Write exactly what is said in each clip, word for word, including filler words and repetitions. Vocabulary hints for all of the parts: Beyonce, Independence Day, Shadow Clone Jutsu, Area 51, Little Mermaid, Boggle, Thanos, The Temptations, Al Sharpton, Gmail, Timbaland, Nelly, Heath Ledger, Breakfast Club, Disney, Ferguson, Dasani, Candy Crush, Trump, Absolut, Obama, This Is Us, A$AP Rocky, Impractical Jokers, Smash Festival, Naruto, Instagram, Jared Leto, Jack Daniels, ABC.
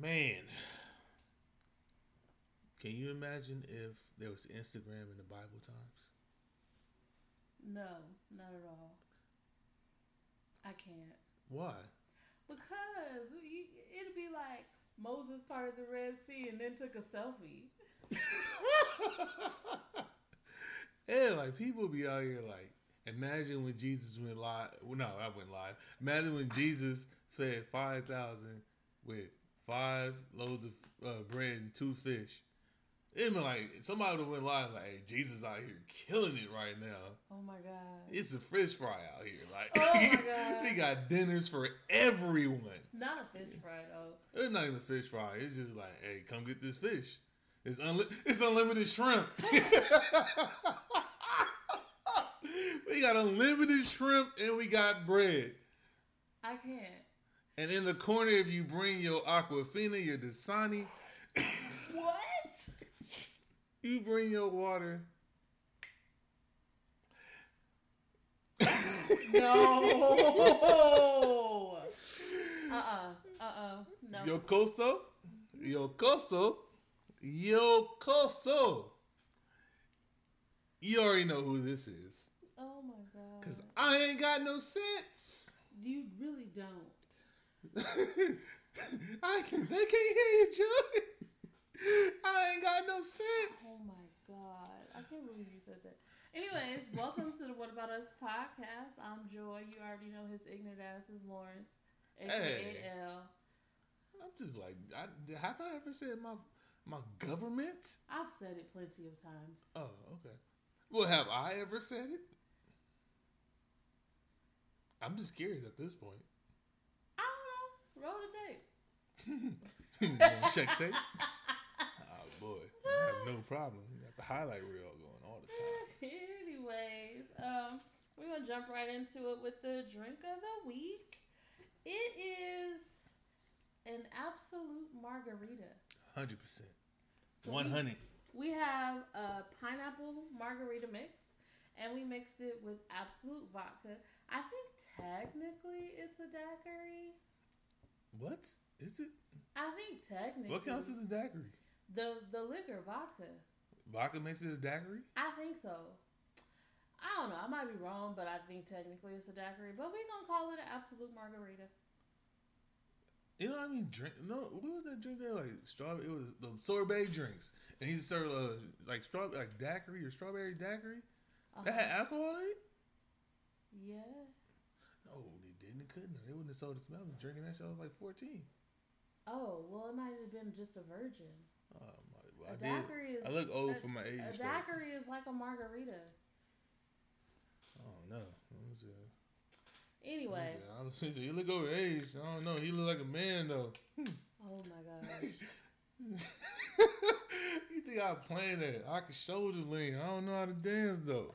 Man, can you imagine if there was Instagram in the Bible times? No, not at all. I can't. Why? Because you, it'd be like Moses parted the Red Sea and then took a selfie. Yeah, like people be out here like, imagine when Jesus went live. Well, no, I went live. Imagine when Jesus fed five thousand with five loaves of uh, bread and two fish. It'd be like, somebody would have went live like, hey, Jesus out here killing it right now. Oh my God. It's a fish fry out here. Like, oh my God. They got dinners for everyone. Not a fish fry, though. It's not even a fish fry. It's just like, hey, come get this fish. It's, unli- it's unlimited shrimp. We got unlimited shrimp and we got bread. I can't. And in the corner, if you bring your Aquafina, your Dasani. What? You bring your water. No. Uh-uh. Uh-uh. No. Yokoso. Yokoso. Yokoso. You already know who this is. Oh, my God. Because I ain't got no sense. You really don't. I can. They can't hear you, Joey. I ain't got no sense. Oh my God. I can't believe you said that. Anyways, welcome to the What About Us podcast. I'm Joy. You already know his ignorant ass is Lawrence. A K A L. I'm just like, I, have I ever said my my government? I've said it plenty of times. Oh, okay. Well, have I ever said it? I'm just curious at this point. I don't know. Roll the tape. Check tape. Boy, I have no problem. We got the highlight reel going all the time. Anyways, um, we're going to jump right into it with the drink of the week. It is an Absolut margarita. one hundred percent. So one hundred. We, we have a pineapple margarita mix, and we mixed it with Absolut vodka. I think technically it's a daiquiri. What? Is it? I think technically. What counts as a daiquiri? The the liquor, vodka. Vodka makes it a daiquiri? I think so. I don't know. I might be wrong, but I think technically it's a daiquiri. But we're going to call it an Absolut margarita. You know what I mean? Drink, no, what was that drink there? Like, strawberry, it was the sorbet drinks. And he served, uh, like, strawberry, like, daiquiri or strawberry daiquiri. Uh-huh. That had alcohol in it? Yeah. No, they didn't. It couldn't. They wouldn't have sold it to me. I was drinking that shit. I was like fourteen. Oh, well, it might have been just a virgin. Oh my, well, a I, daiquiri did. Is, I look old a, for my age. A story. Daiquiri is like a margarita. Oh no. Anyway. You look over age. I don't know. He look like a man though. Oh my gosh. You think I'm playing that? I can shoulder lean. I don't know how to dance though.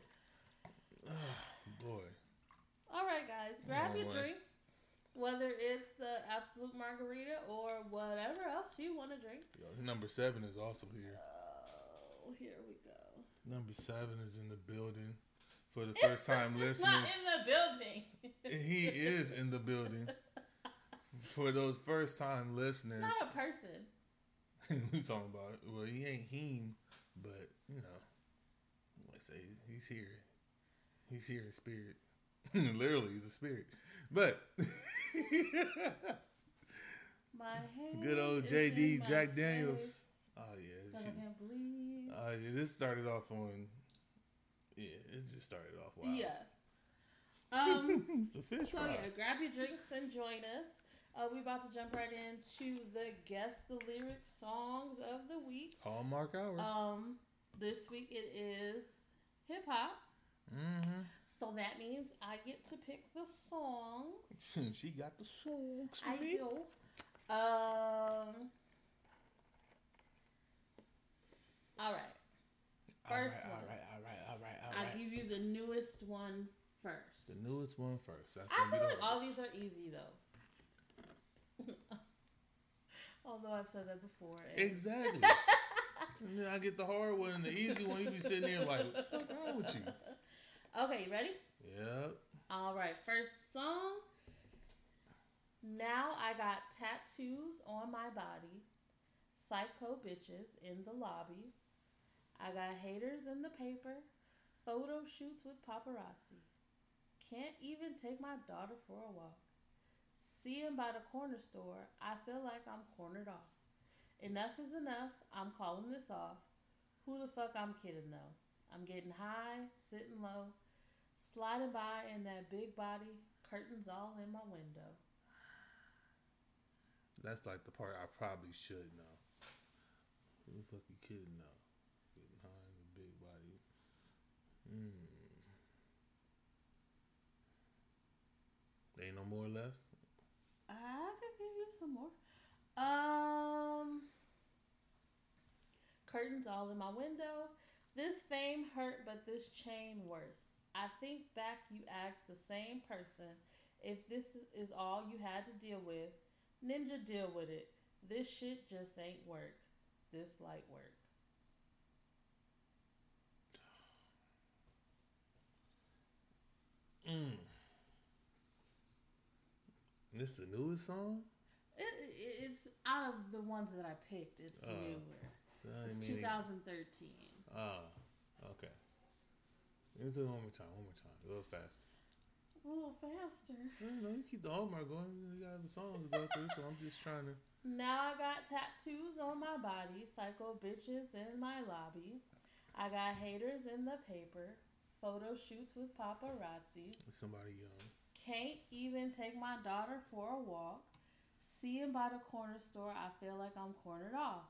Oh boy. Alright guys, grab oh, your boy. drinks. Whether it's the Absolut margarita or whatever else you want to drink. Yo, number seven is also here. Oh, here we go. Number seven is in the building for the first time listeners. He's not in the building. He is in the building for those first time listeners. It's not a person. We talking about it. Well, he ain't him, but you know, like I say, he's here. He's here in spirit. Literally, he's a spirit. But my good old J D Jack Daniels. Face. Oh yeah, she, I can't believe. Oh yeah, this started off on. Yeah, it just started off wild. Yeah. Um. It's a fish so fry. Yeah, grab your drinks and join us. Uh, we about to jump right into the guess the lyrics songs of the week. Hallmark hour. Um, this week it is hip hop. Mm-hmm. So that means I get to pick the songs. She got the songs. I man. do. Um. All right. First all right, one. All right. All right. All right. All right. I'll give you the newest one first. The newest one first. That's I feel like all these are easy though. Although I've said that before. And exactly. And then I get the hard one and the easy one. You be sitting there like, what's wrong with you? Okay, you ready? Yep. All right, first song. Now I got tattoos on my body, psycho bitches in the lobby, I got haters in the paper, photo shoots with paparazzi. Can't even take my daughter for a walk. Seeing by the corner store, I feel like I'm cornered off. Enough is enough. I'm calling this off. Who the fuck I'm kidding though? I'm getting high, sitting low, sliding by in that big body, curtains all in my window. That's like the part I probably should know. Who the fuck you kidding though? Getting high in the big body. Mm. Ain't no more left? I could give you some more. Um, curtains all in my window. This fame hurt, but this chain worse. I think back you asked the same person if this is all you had to deal with. Ninja, deal with it. This shit just ain't work. This light work. Mm. This the newest song? It, it, it's out of the ones that I picked. It's uh, newer. It's twenty thirteen. Oh, uh, okay. You do it one more time. One more time. A little fast. A little faster. I don't know. You keep the Hallmark going. You got other songs about this, so I'm just trying to. Now I got tattoos on my body, psycho bitches in my lobby. I got haters in the paper. Photo shoots with paparazzi. Somebody young. Can't even take my daughter for a walk. Seeing by the corner store, I feel like I'm cornered off.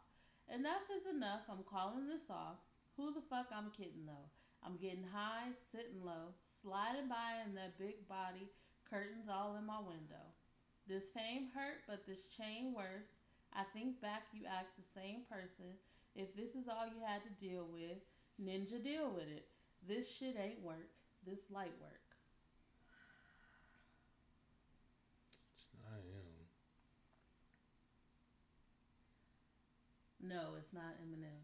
Enough is enough. I'm calling this off. Who the fuck I'm kidding though? I'm getting high, sitting low, sliding by in that big body, curtains all in my window. This fame hurt, but this chain worse. I think back you asked the same person if this is all you had to deal with. Ninja, deal with it. This shit ain't work. This light work. It's not Eminem. No, it's not Eminem.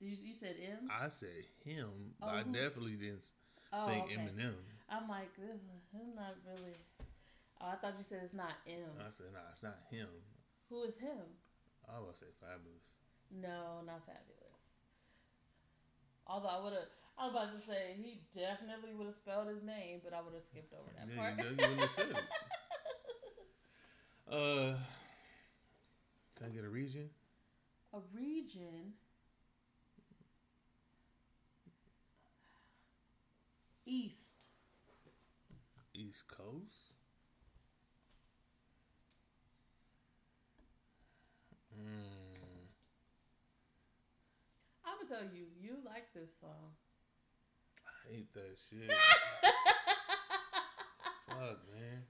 You, you said M? I said him, oh, but I definitely didn't oh, think okay. Eminem. I'm like, this is not really. Oh, I thought you said it's not M. I said, no, it's not him. Who is him? I was going to say Fabulous. No, not Fabulous. Although I would have, I was about to say he definitely would have spelled his name, but I would have skipped over that yeah, part. You know, you wouldn't have said it. Uh, can I get a region? A region. East. East Coast. Mm. I'm going to tell you, you like this song. I hate that shit. Fuck, man.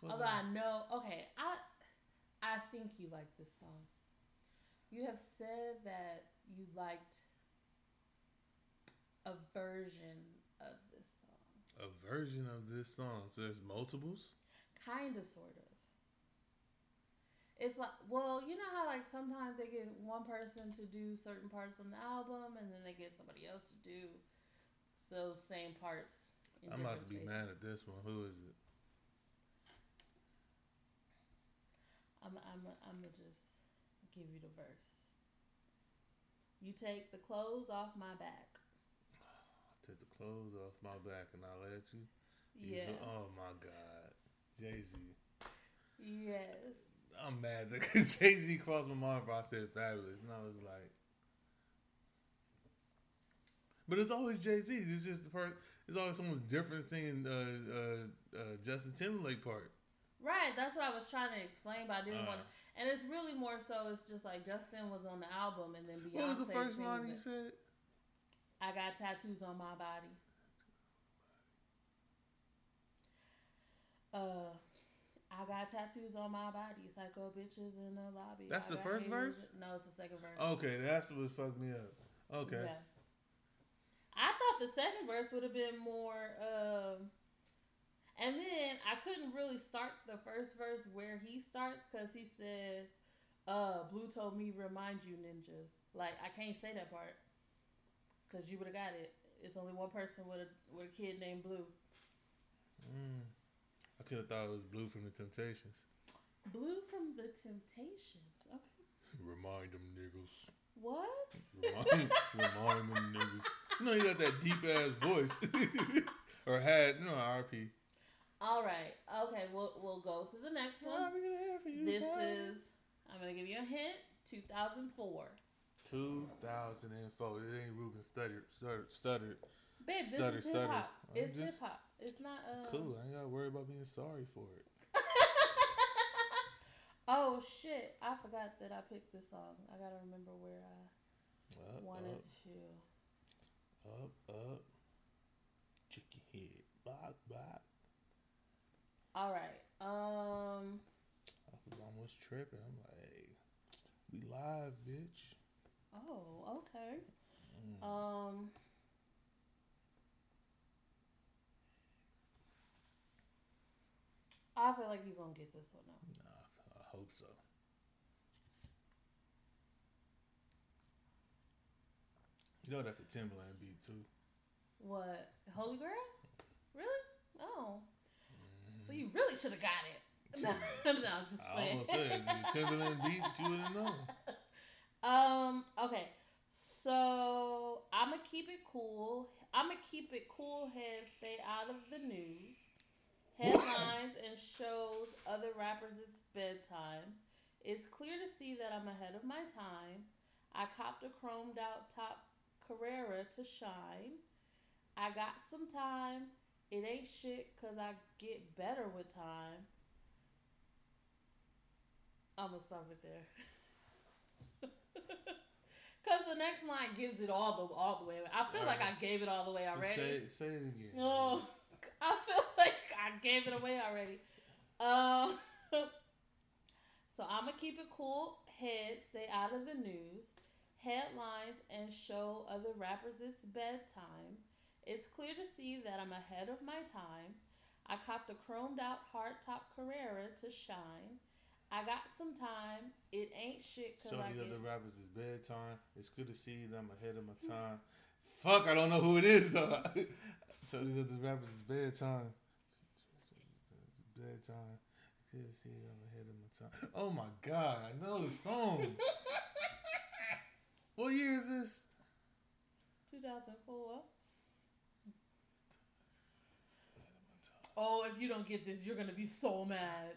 Fuck Although man. I know, okay, I I think you like this song. You have said that you liked a version of this song. A version of this song? So there's multiples? Kind of, sort of. It's like, well, you know how like sometimes they get one person to do certain parts on the album and then they get somebody else to do those same parts in I'm about to be spaces. Mad at this one. Who is it? I'm I'm I'm gonna just give you the verse. You take the clothes off my back. I take the clothes off my back and I let you. you yeah. Feel, oh my God, Jay-Z. Yes. I'm mad because Jay-Z crossed my mind before I said Fabulous. And I was like... But it's always Jay-Z. It's just the part... It's always someone's different singing uh, uh, uh, Justin Timberlake part. Right. That's what I was trying to explain, but I didn't uh, want to... And it's really more so it's just like Justin was on the album and then Beyonce... What was the first line you said? I got tattoos on my body. Uh... I got tattoos on my body. Psycho bitches in the lobby. That's the first haters. Verse? No, it's the second verse. Okay, that's what fucked me up. Okay. Yeah. I thought the second verse would have been more... Uh, and then I couldn't really start the first verse where he starts because he said, uh, Blue told me, remind you, ninjas. Like, I can't say that part because you would have got it. It's only one person with a, with a kid named Blue. Mm. I could have thought it was Blue from The Temptations. Blue from The Temptations. Okay. Remind them niggas. What? Remind, remind them niggas. You know, you got that deep ass voice. Or had, no, R P. All right. Okay, we'll we'll go to the next one. What are we gonna have for you? This boy? Is, I'm going to give you a hint, two thousand four. two thousand four. It ain't Ruben Studdard. Studdard. Studdard. Babe, stutter, this is hip hop. It's hip hop. It's not. Uh... Cool. I ain't got to worry about being sorry for it. Oh, shit. I forgot that I picked this song. I got to remember where I up, wanted up. to. Up, up. Chicken head. Bop, bop. All right. Um. I was almost tripping. I'm like, we live, bitch. Oh, okay. Mm. Um. I feel like you're going to get this one now. Nah, I hope so. You know that's a Timbaland beat, too. What? Holy Grail? Really? Oh. Mm. So you really should have got it. No, no, I'm just playing. I almost said it's a Timbaland beat, but you wouldn't know. Um, okay. So, I'm going to keep it cool. I'm going to keep it cool head, stay out of the news. Headlines and shows other rappers it's bedtime. It's clear to see that I'm ahead of my time. I copped a chromed out top Carrera to shine. I got some time. It ain't shit because I get better with time. I'm going to stop it there. Because the next line gives it all the all the way. I feel all like right. I gave it all the way already. Say, say it again. Oh, I feel like I gave it away already. Um, so I'm going to keep it cool. Head, stay out of the news. Headlines and show other rappers it's bedtime. It's clear to see that I'm ahead of my time. I copped a chromed out hardtop Carrera to shine. I got some time. It ain't shit. Show the other rappers it's bedtime. It's good to see that I'm ahead of my time. Fuck, I don't know who it is though. So these other rappers, it's bedtime. It's bedtime. Good to see I'm ahead of my time. Oh my god, I know the song. What year is this? two thousand four. Oh, if you don't get this, you're gonna be so mad.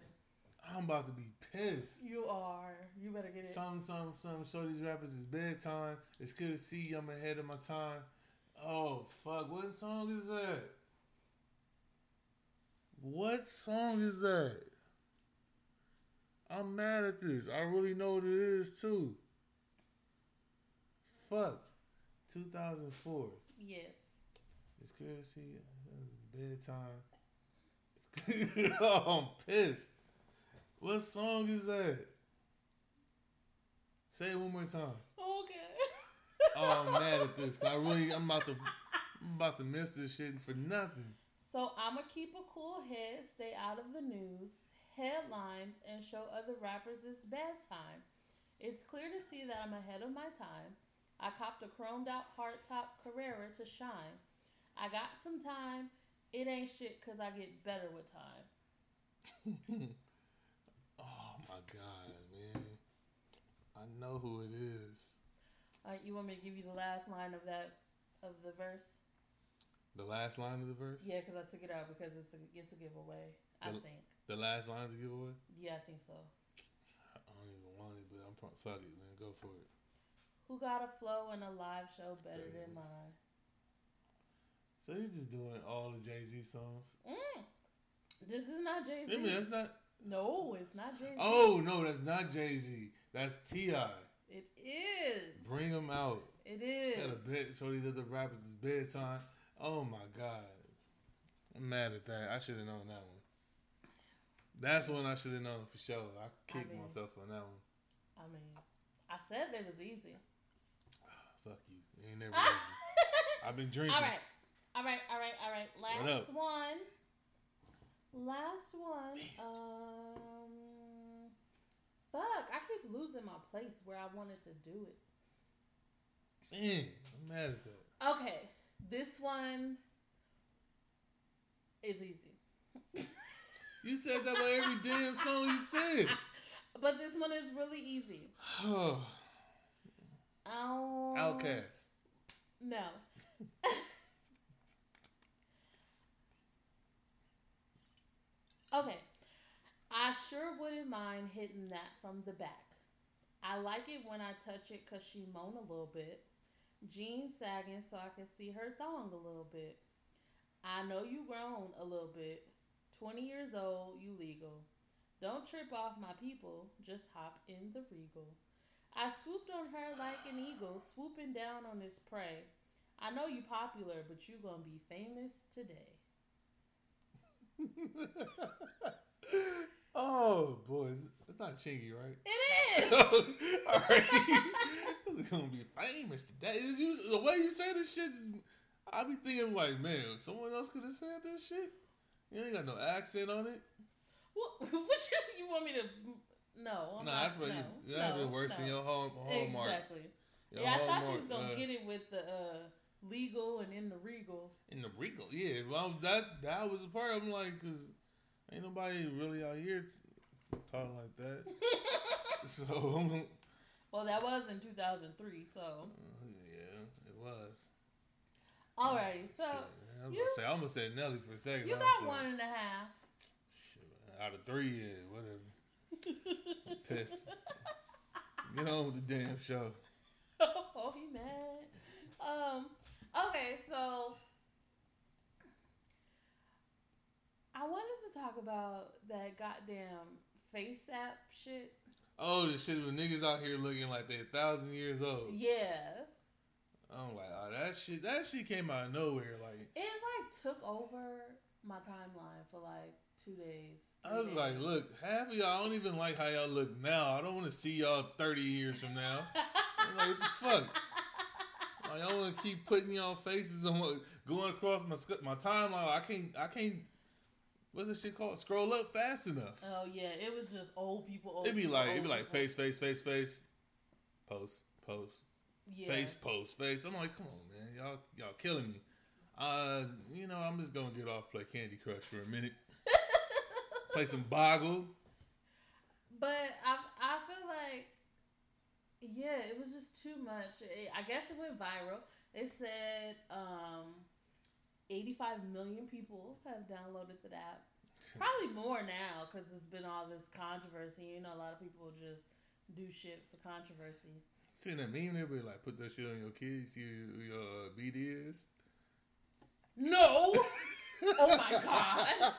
I'm about to be pissed. You are. You better get it. Some, some, some. Show these rappers it's bedtime. It's good to see you. I'm ahead of my time. Oh, fuck. What song is that? What song is that? I'm mad at this. I really know what it is, too. Fuck. two thousand four. Yes. It's good to see you. It's bedtime. It's good. Oh, I'm pissed. What song is that? Say it one more time. Okay. Oh, I'm mad at this. I really, I'm about to, I'm about to miss this shit for nothing. So I'ma keep a cool head, stay out of the news, headlines, and show other rappers it's bedtime. It's clear to see that I'm ahead of my time. I copped a chromed out hardtop Carrera to shine. I got some time. It ain't shit because I get better with time. Oh my god, man. I know who it is. Alright, you want me to give you the last line of that, of the verse? The last line of the verse? Yeah, because I took it out because it's a, it's a giveaway, the, I think. The last line's a giveaway? Yeah, I think so. I don't even want it, but I'm probably, fuck it, man. Go for it. Who got a flow in a live show better Baby. than mine? So you're just doing all the Jay-Z songs? Mm. This is not Jay-Z. I mean, that's not... No, it's not Jay-Z. Oh, no, that's not Jay-Z. That's T I It is. Bring them out. It is. Got a bed, show these other rappers it's bedtime. Oh, my God. I'm mad at that. I should have known that one. That's one I should have known for sure. I kicked I mean, myself on that one. I mean, I said that was easy. Oh, fuck you. It ain't never easy. I've been drinking. All right. All right, all right, all right. Last one. Last one, um, fuck, I keep losing my place where I wanted to do it. Man, I'm mad at that. Okay, this one is easy. You said that by every damn song you said. But this one is really easy. Oh. um, Outcast. No. Okay. I sure wouldn't mind hitting that from the back. I like it when I touch it because she moan a little bit. Jeans sagging so I can see her thong a little bit. I know you grown a little bit. twenty years old, you legal. Don't trip off my people, just hop in the regal. I swooped on her like an eagle, swooping down on its prey. I know you popular, but you gonna be famous today. Oh, boy. It's not Chingy, right? It is! All right. It's going to be famous today. It's usually, the way you say this shit, I be thinking, like, man, someone else could have said this shit? You ain't got no accent on it? Well, what you, you want me to... No, I'm nah, not. I probably, no, you, that'd no, be worse no. than your home, Hallmark. Exactly. Your yeah, Hallmark, I thought you was going to uh, get it with the... Uh, legal and in the regal. In the regal, yeah. Well, that that was the part I'm like, because ain't nobody really out here t- talking like that. So. Well, that was in two thousand three, so. Yeah, it was. Alrighty, so. Shit, I'm going to say Nelly for a second. You got one and a half. Shit, out of three, yeah, whatever. I'm pissed. Get on with the damn show. Oh, he mad. Um, okay, so I wanted to talk about that goddamn FaceApp shit. Oh, the shit with niggas out here looking like they're a thousand years old. Yeah. I'm like, oh, that shit, that shit came out of nowhere. Like, it like took over my timeline for like two days. I was days. like, look, half of y'all, I don't even like how y'all look now. I don't want to see y'all thirty years from now. I'm like, what the fuck? Like, I want to keep putting y'all faces on, going across my my timeline. I can't, I can't. What's this shit called? Scroll up fast enough. Oh yeah, it was just old people. Old it'd be people, like, it'd be like face, face, face, face, post, post, yeah. face, post, face. I'm like, come on, man, y'all, y'all killing me. Uh, you know, I'm just gonna get off, play Candy Crush for a minute, play some Boggle. But I, I feel like. Yeah, it was just too much. It, I guess it went viral. It said um, eighty-five million people have downloaded the app. Probably more now because it's been all this controversy. You know, a lot of people just do shit for controversy. Seen that meme? They'll be like, put that shit on your kids. You, your B D is. No. Oh my god.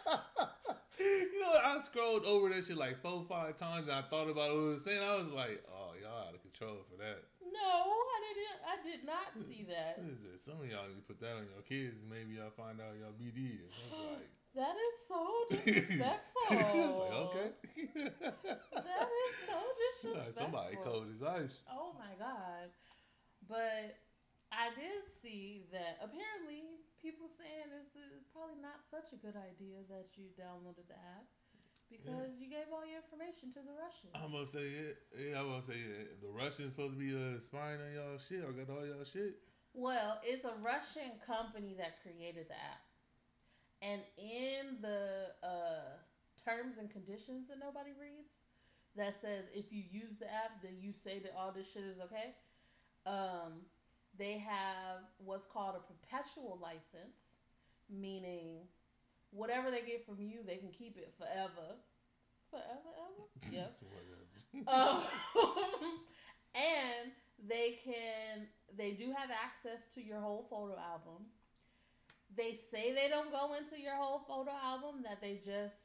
You know, I scrolled over that shit like four, five times, and I thought about what it was saying. I was like, "Oh, y'all out of control for that." No, I didn't. I did not see that. What is it? Some of y'all need to put that on your kids, and maybe y'all find out y'all B D is. I was like, that is so disrespectful. I was like, okay. That is so disrespectful. Like somebody cold as ice. Oh my god! But I did see that apparently. People saying this is probably not such a good idea that you downloaded the app because yeah. you gave all your information to the Russians. I'm gonna say it. Yeah, I'm gonna say it. The Russians supposed to be uh, spying on y'all shit or got all y'all shit. Well, it's a Russian company that created the app, and in the uh, terms and conditions that nobody reads, that says if you use the app, then you say that all this shit is okay. Um. They have what's called a perpetual license, meaning whatever they get from you, they can keep it forever. Forever, ever? Yeah. um, and they can, they do have access to your whole photo album. They say they don't go into your whole photo album, that they just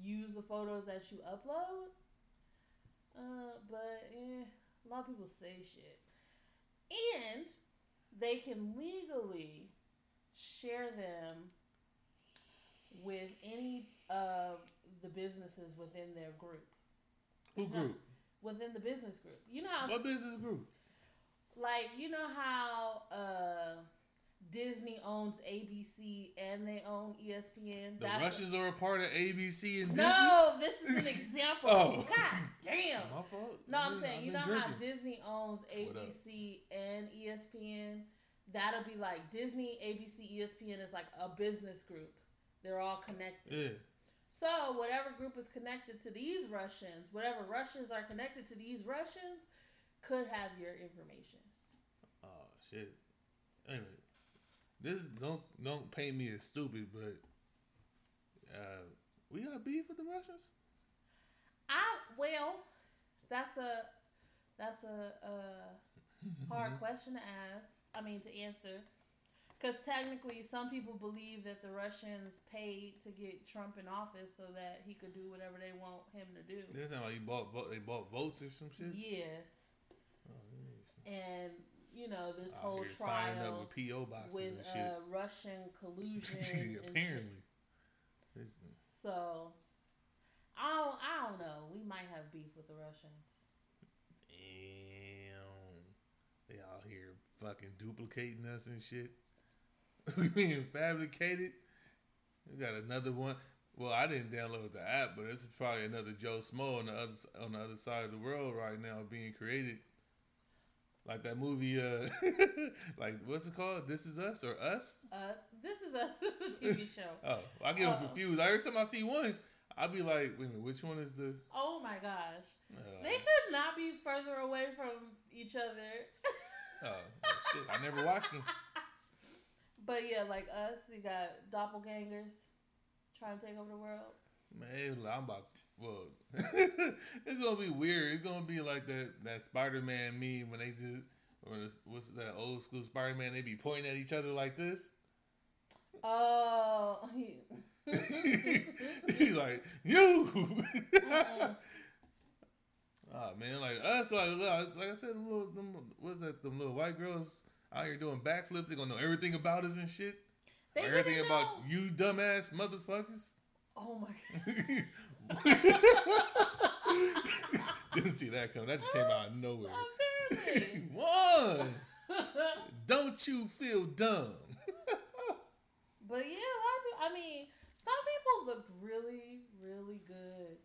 use the photos that you upload. Uh, but eh, a lot of people say shit. And they can legally share them with any of the businesses within their group. Who group? Within the business group. You know how, what business group? Like, you know how uh, Disney owns A B C and they own E S P N? The That's Russians a, are a part of A B C and Disney? No, this is an example. Oh. God damn. My fault? No, I'm yeah, saying, I've you know drinking. How Disney owns A B C and E S P N? That'll be like Disney, A B C, E S P N is like a business group. They're all connected. Yeah. So whatever group is connected to these Russians, whatever Russians are connected to these Russians, could have your information. Oh, shit. Anyway, this is, don't don't pay me as stupid, but uh, we got beef with the Russians? I well, that's a that's a, a hard question to ask. I mean to answer, because technically some people believe that the Russians paid to get Trump in office so that he could do whatever they want him to do. They sound like he bought they bought votes or some shit. Yeah. Oh, that makes sense. And you know this Out whole trial up with, P O boxes with and shit. Uh, Russian collusion. Apparently. And shit. So. I don't, I don't know. We might have beef with the Russians. Damn. They out here fucking duplicating us and shit. We being fabricated. We got another one. Well, I didn't download the app, but it's probably another Joe Smo on the other on the other side of the world right now being created. Like that movie, uh, like what's it called? This Is Us or Us? Uh, This Is Us. It's a T V show. Oh, I get Uh-oh. confused. Every time I see one, I'd be like, wait a minute, which one is the... Oh, my gosh. Uh, they could not be further away from each other. Oh, well, shit. I never watched them. But, yeah, like us, we got doppelgangers trying to take over the world. Man, I'm about to... Well, it's going to be weird. It's going to be like that, that Spider-Man meme when they just... Or what's that old school Spider-Man? They be pointing at each other like this. Oh, yeah. He's like, you. uh-uh. Oh man, like us, like, like I said, them little, them, what's that? Them little white girls out here doing backflips. They gonna know everything about us and shit. They everything know. About you, dumbass motherfuckers. Oh my god! Didn't see that coming. That just came out of nowhere. One. Don't you feel dumb? But yeah, I mean. Some people looked really, really good.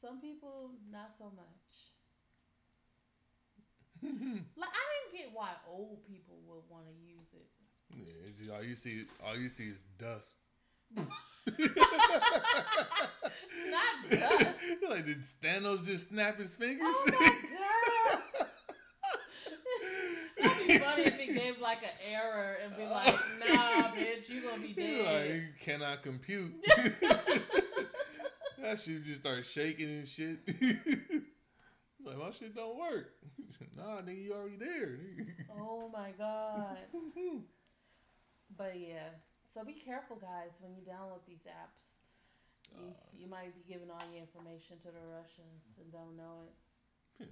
Some people, not so much. Like, I didn't get why old people would want to use it. Yeah, it's just, all you see, all you see is dust. Not dust. Like, did Thanos just snap his fingers? Oh my god! It'd be funny if it gave like an error and be like, nah, bitch, you gonna be dead. Like, you cannot compute. That shit just started shaking and shit. Like, my shit don't work. Nah, nigga, you already there. Oh my god. But yeah, so be careful, guys, when you download these apps. You, you might be giving all your information to the Russians and don't know it.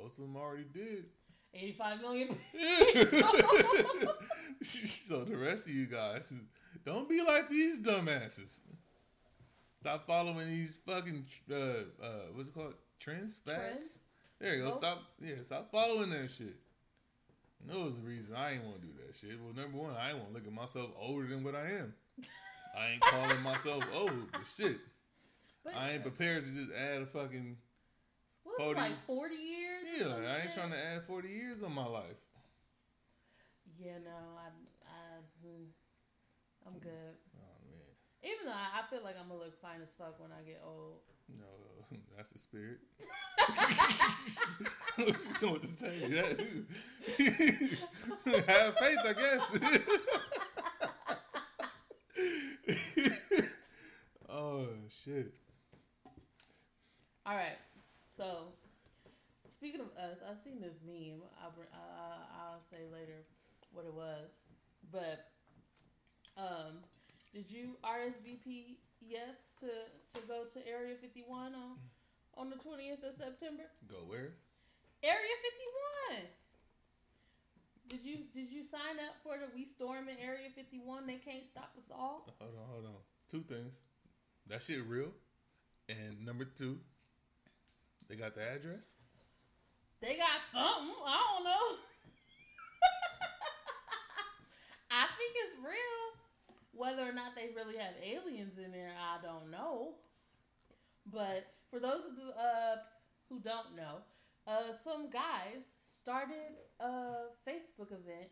Most of them already did. eighty-five million people. So the rest of you guys, don't be like these dumbasses. Stop following these fucking, uh, uh, what's it called? Trends? Facts? Trends? There you go. Nope. Stop. Yeah, stop following that shit. And that was the reason I ain't want to do that shit. Well, number one, I ain't want to look at myself older than what I am. I ain't calling myself old, but shit. But I ain't prepared to just add a fucking... What, forty like forty years? Yeah, like, I ain't trying to add forty years on my life. Yeah, no, I, I, I'm good. Oh, man. Even though I, I feel like I'm going to look fine as fuck when I get old. No, that's the spirit. She's going to tell you that. Have faith, I guess. Oh, shit. All right. So, speaking of us, I seen this meme. I'll, uh, I'll say later what it was. But, um, did you R S V P yes to, to go to Area fifty-one on, on the twentieth of September? Go where? Area fifty-one! Did you did you sign up for the We Storm in Area fifty-one? They can't stop us all? Hold on, hold on. Two things. That shit real. And number two. They got the address? They got something. I don't know. I think it's real. Whether or not they really have aliens in there, I don't know. But for those of the, uh, who don't know, uh, some guys started a Facebook event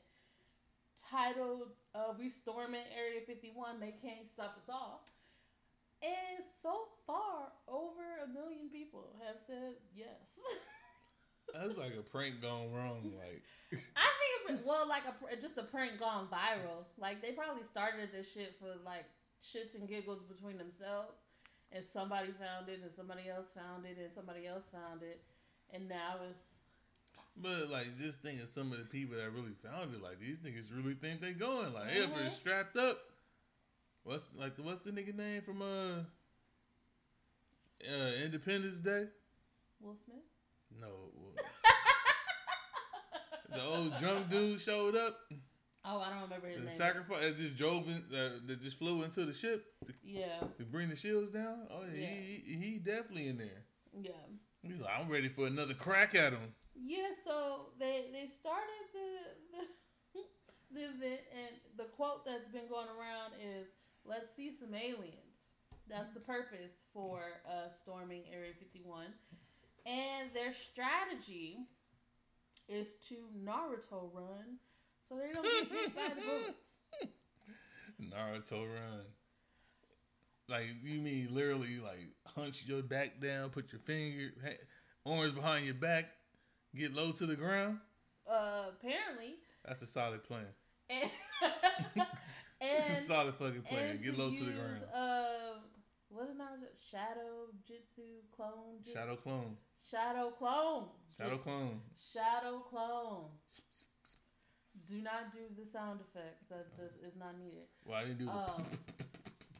titled uh, We Stormin' Area fifty-one. They Can't Stop Us All. And so far, over a million people have said yes. That's like a prank gone wrong. Like I think, it, well, like a just a prank gone viral. Like they probably started this shit for like shits and giggles between themselves, and somebody found it, and somebody else found it, and somebody else found it, and now it's. But like, just think of some of the people that really found it. Like these niggas really think they going. Like mm-hmm. everybody's strapped up. What's like? What's the nigga name from uh, uh Independence Day? Will Smith. No, the old drunk dude showed up. Oh, I don't remember his the name. The sacrifice that just drove in, uh, that just flew into the ship. To, yeah, to bring the shields down. Oh, yeah. he, he he definitely in there. Yeah, he's like, I'm ready for another crack at him. Yeah, so they they started the the, the event, and the quote that's been going around is, "Let's see some aliens." That's the purpose for uh, storming Area fifty-one. And their strategy is to Naruto run so they don't get hit by the bullets. Naruto run. Like, you mean literally, like, hunch your back down, put your finger, arms behind your back, get low to the ground? Uh, apparently. That's a solid plan. And, and, it's a solid fucking plan. Get to low use, to the ground. Uh, what is Naruto? Shadow Jutsu Clone Jutsu? Shadow Clone. Shadow Clone. Shadow Clone. Shadow Clone. Do not do the sound effects. That does, is not needed. Well, I didn't do um,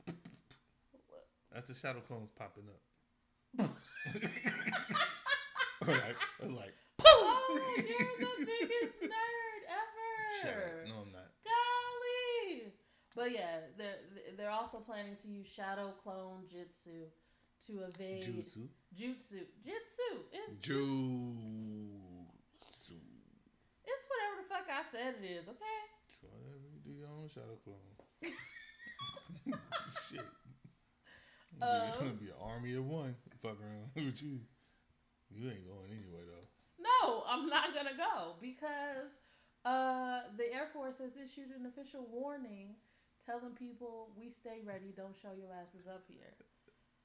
the... That's the Shadow Clones popping up. All right. I was like... Oh, you're the biggest nerd ever. Shut up. No, I'm not. Golly. But yeah, they're, they're also planning to use Shadow Clone Jutsu to evade... Jutsu. Jutsu. Jutsu. It's Jutsu. It's whatever the fuck I said it is, okay? It's whatever. You do your own Shadow Clone. Shit. Um, it's going to be an army of one. Fuck around with you. You ain't going anywhere, though. No, I'm not going to go because uh, the Air Force has issued an official warning telling people, we stay ready, don't show your asses up here.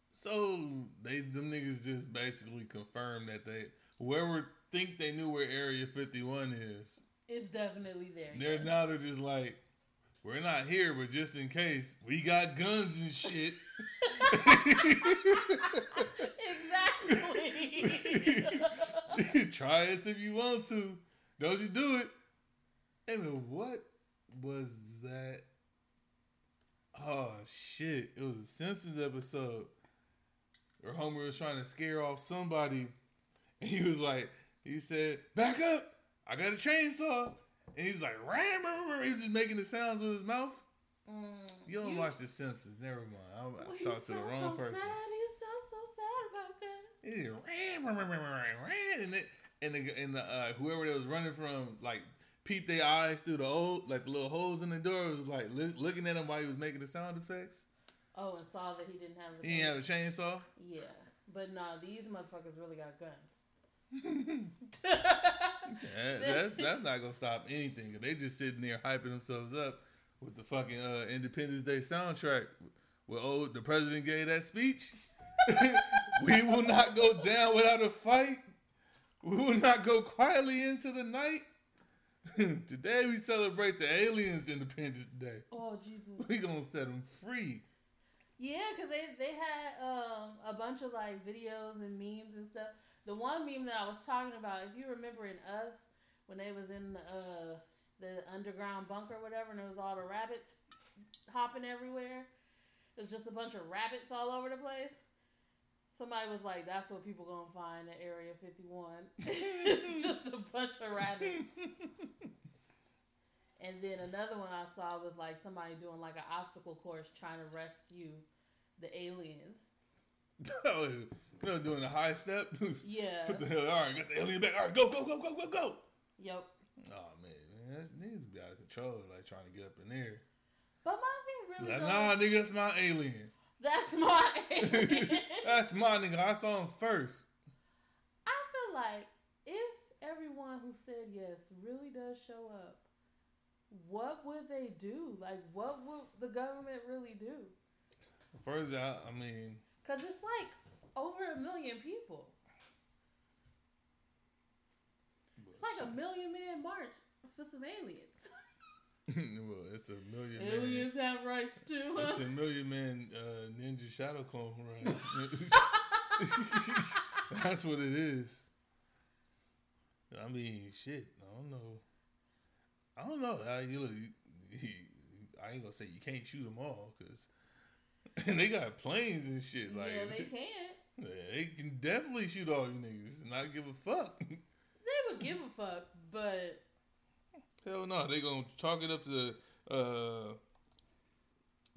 So, they them niggas just basically confirmed that they, whoever think they knew where Area fifty-one is. It's definitely there. They're yes. Now they're just like, we're not here, but just in case, we got guns and shit. Exactly. Try this if you want to. Don't you do it. And then what was that? Oh, shit. It was a Simpsons episode where Homer was trying to scare off somebody. And he was like, he said, back up. I got a chainsaw. And he's like, ram, ram, ram. He was just making the sounds with his mouth. Mm, you don't you, watch The Simpsons. Never mind. I, well, I talked to the wrong so person. Sad. You sound so sad about that. He's like, ram, ram, ram, ram, ram. And, it, and, the, and the, uh, whoever that was running from, like, peeped their eyes through the old, like the little holes in the door. It was like li- looking at him while he was making the sound effects. Oh, and saw that he didn't have. The he didn't have a chainsaw. Yeah, but no, nah, these motherfuckers really got guns. that, that's that's not gonna stop anything. They just sitting there hyping themselves up with the fucking uh, Independence Day soundtrack. Well, oh, the president gave that speech. We will not go down without a fight. We will not go quietly into the night. Today we celebrate the aliens' Independence Day. Oh, Jesus. We gonna set them free. Yeah, because they, they had um, a bunch of, like, videos and memes and stuff. The one meme that I was talking about, if you remember in Us, when they was in uh, the underground bunker or whatever, and there was all the rabbits hopping everywhere. There's just a bunch of rabbits all over the place. Somebody was like, that's what people gonna find at Area fifty-one. It's just a bunch of rabbits. And then another one I saw was like somebody doing like an obstacle course trying to rescue the aliens. Oh, they were doing a high step? Yeah. What the hell? All right, got the alien back. All right, go, go, go, go, go, go. Yep. Oh, man. man These be out of control, like trying to get up in there. But my thing really like, Nah, nigga, that's my alien. That's my alien. That's my nigga. I saw him first. I feel like if everyone who said yes really does show up, what would they do? Like, what would the government really do? First, I, I mean... Because it's like over a million people. It's like a million man march for some aliens. Well, it's a million aliens man... Aliens have rights too, huh? It's a million man uh, ninja shadow clone run. That's what it is. I mean, shit, I don't know. I don't know. I, you look, you, I ain't gonna say you can't shoot them all, because they got planes and shit. Like, yeah, they can. Yeah, they can definitely shoot all you niggas and not give a fuck. They would give a fuck, but... Hell no, they gonna chalk it up to uh,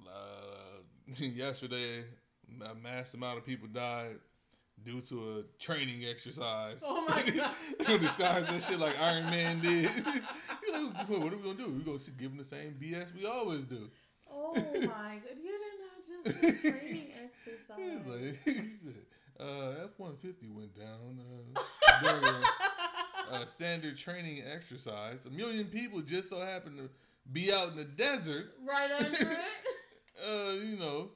uh, yesterday, a mass amount of people died due to a training exercise. Oh my God. They're gonna disguise that shit like Iron Man did. You know, what are we gonna do? We're gonna give them the same B S we always do. Oh my God. You did not just do a training exercise. It's like, uh, F one fifty went down. Uh, during a, a standard training exercise. A million people just so happened to be out in the desert. Right under it. uh, you know,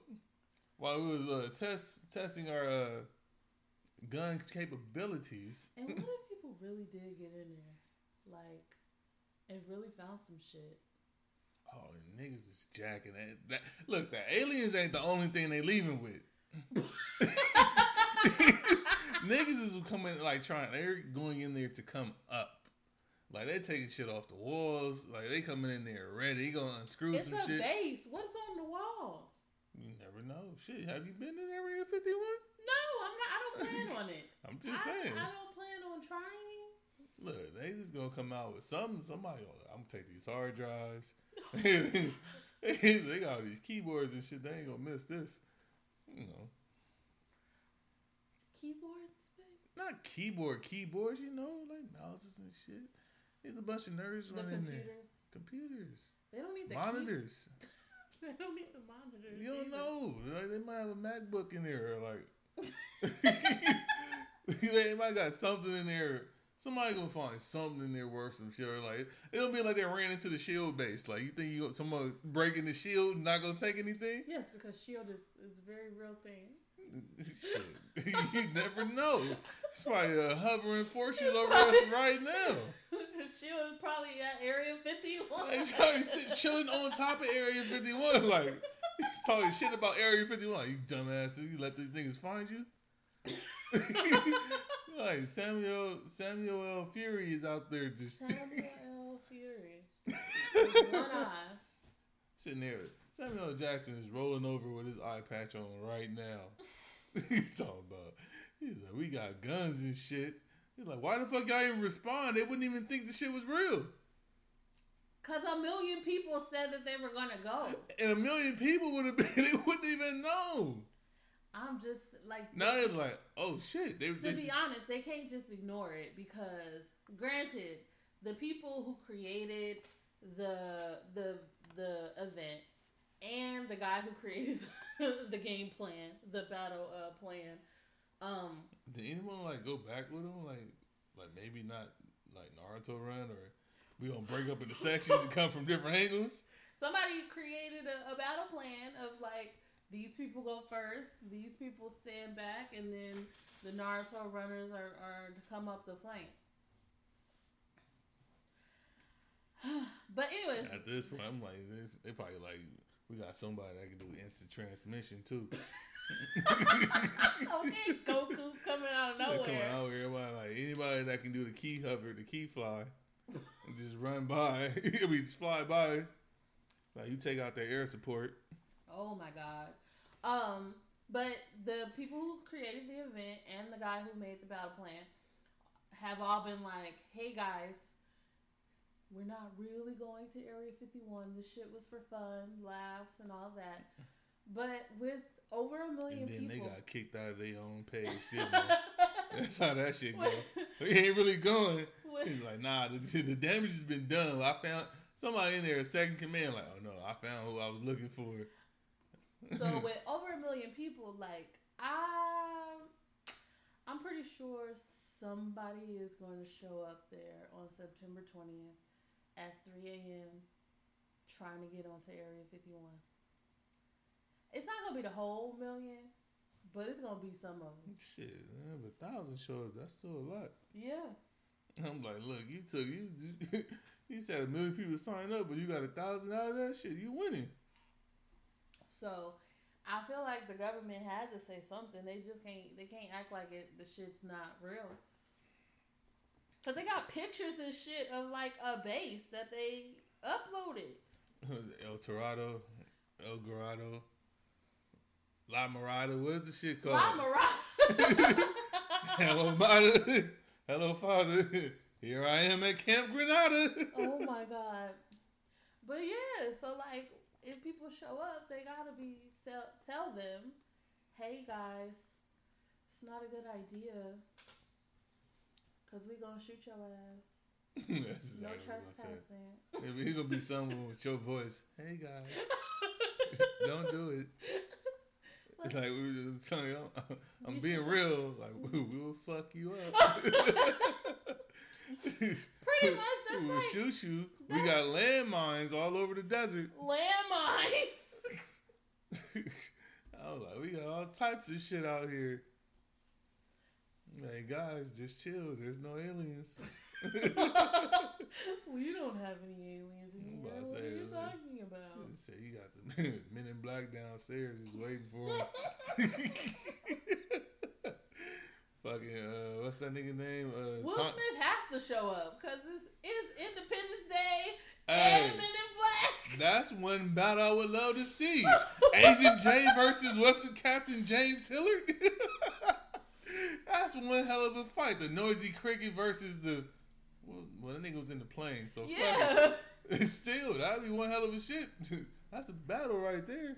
while we was uh, test testing our... Uh, gun capabilities. And what if people really did get in there? Like, and really found some shit. Oh, and niggas is jacking that. that. Look, the aliens ain't the only thing they leaving with. Niggas is coming, like, trying. They're going in there to come up. Like, they taking shit off the walls. Like, they coming in there ready. They gonna unscrew it's some shit. It's a base. What's on the walls? You never know. Shit, have you been in Area fifty-one? No, I'm not. I don't plan on it. I'm just saying. I, I don't plan on trying. Look, they just gonna come out with something. Somebody, gonna, I'm gonna take these hard drives. They got all these keyboards and shit. They ain't gonna miss this. You know. Keyboards, babe? Not keyboard keyboards. You know, like mouses and shit. There's a bunch of nerds the running computers. There. Computers. They don't need the monitors. Key- they don't need the monitors. You don't either. Know. Like, they might have a MacBook in there, or like. They might got something in there. Somebody gonna find something in there worth some shit. Like, it'll be like they ran into the shield base. Like, you think you someone breaking the shield not gonna take anything? Yes, because shield is, is a very real thing. Shit, you never know. It's probably a hovering fortune over probably, us right now. Shield is probably at Area fifty-one. Like, he's probably sitting chilling on top of Area fifty-one, like. He's talking shit about Area fifty-one. You dumbasses, you let these niggas find you. Like Samuel Samuel L. Fury is out there just Samuel L. Fury. One eye. Sitting there. Samuel L. Jackson is rolling over with his eye patch on right now. He's talking about he's like, we got guns and shit. He's like, why the fuck y'all even respond? They wouldn't even think the shit was real. Cause a million people said that they were gonna go, and a million people would have been. They wouldn't even know. I'm just like now they're like, oh shit. They, to they, be honest, they can't just ignore it because, granted, the people who created the the the event and the guy who created the game plan, the battle uh, plan. Um, did anyone like go back with them? Like, like maybe not like Naruto run or. We gonna break up into sections and come from different angles. Somebody created a, a battle plan of like these people go first, these people stand back, and then the Naruto runners are, are to come up the flank. But anyways, at this point, I'm like, this, they probably like we got somebody that can do instant transmission too. Okay, Goku coming out of nowhere. Coming out of everybody like anybody that can do the key hover, the key fly. And just run by. We just fly by. Like, you take out their air support. Oh my God. Um, but the people who created the event and the guy who made the battle plan have all been like, hey guys, we're not really going to Area fifty-one. This shit was for fun, laughs, and all that. But with over a million people. And then people, they got kicked out of their own page, didn't they? That's how that shit go. We ain't really going. He's like, nah, the, the damage has been done. I found somebody in there, second command, like, oh no, I found who I was looking for. So with over a million people, like, I, I'm pretty sure somebody is going to show up there on September twentieth at three a.m. trying to get onto Area fifty-one. It's not gonna be the whole million, but it's gonna be some of them. Shit, man, if a thousand shows, that's still a lot. Yeah. I'm like, look, you took you. You said a million people sign up, but you got a thousand out of that shit. You winning. So, I feel like the government had to say something. They just can't. They can't act like it. The shit's not real. Cause they got pictures and shit of like a base that they uploaded. El Dorado, El Dorado, La Mirada. What is the shit called? La Mirada. Hello, Mirada. Hello, Father. Here I am at Camp Granada. Oh, my God. But, yeah, so, like, if people show up, they got to be tell them, hey, guys, it's not a good idea because we're going to shoot your ass. That's exactly no trespassing. There's going to be someone with your voice, hey, guys, don't do it. It's like, we were just telling you, I'm, I'm being real. Like, we will fuck you up. Pretty much, that's we will like, shoot you. We got landmines all over the desert. Landmines. I was like, we got all types of shit out here. Like, guys, just chill. There's no aliens. Well, you don't have any aliens anymore. What say, are you talking about? Say you got the men, men in black downstairs just waiting for him. Fucking, uh, what's that nigga name? Uh, Will Tom- Smith has to show up because it's, it's Independence Day hey, and Men in Black. That's one battle I would love to see. Agent J versus what's the Captain James Hillard? That's one hell of a fight. The noisy cricket versus the well, well that nigga was in the plane, so yeah. It's still that'd be one hell of a shit. That's a battle right there.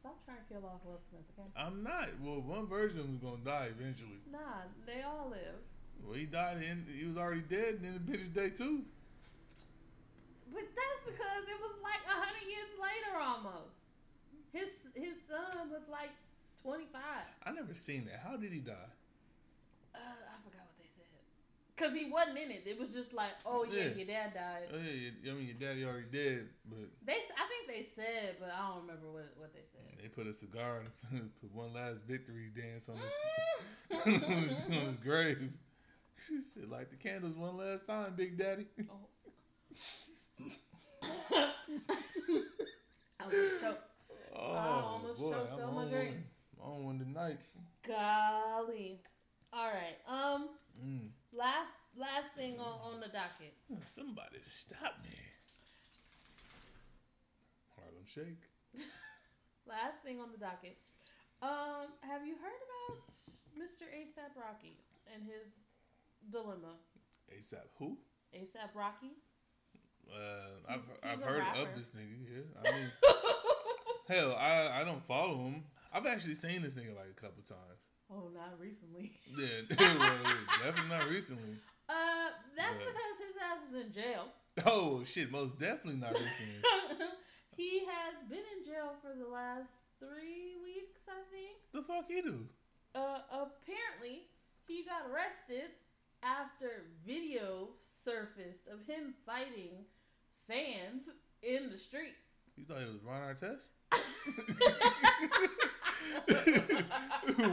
Stop trying to kill off Will Smith, okay? I'm not. Well, one version of him was gonna die eventually. Nah, they all live. Well, he died and he was already dead in Independence Day too. But that's because it was like a hundred years later almost. His his son was like twenty-five. I never seen that. How did he die? Uh, I forgot what they said. Cause he wasn't in it. It was just like, oh yeah, yeah your dad died. Oh yeah, I mean your daddy already dead, but they. I think they said, but I don't remember what what they said. They put a cigar and put one last victory dance on his on his, on his grave. She said, "Light the candles one last time, Big Daddy." Oh. I was choked. Oh, I almost boy, choked I'm on my drink. On one tonight. Golly. All right. Um. Mm. Last last thing on, on the docket. Somebody stop me. Harlem Shake. Last thing on the docket. Um. Have you heard about Mister A$AP Rocky and his dilemma? A$AP who? A$AP Rocky. Uh, I've he's, I've he's heard of this nigga. Yeah. I mean, hell, I I don't follow him. I've actually seen this nigga like a couple times. Oh, not recently. Yeah, well, definitely not recently. Uh, that's but. because his ass is in jail. Oh shit, most definitely not recently. He has been in jail for the last three weeks, I think. The fuck he do? Uh, apparently he got arrested after video surfaced of him fighting fans in the street. You thought it was Ron Artest?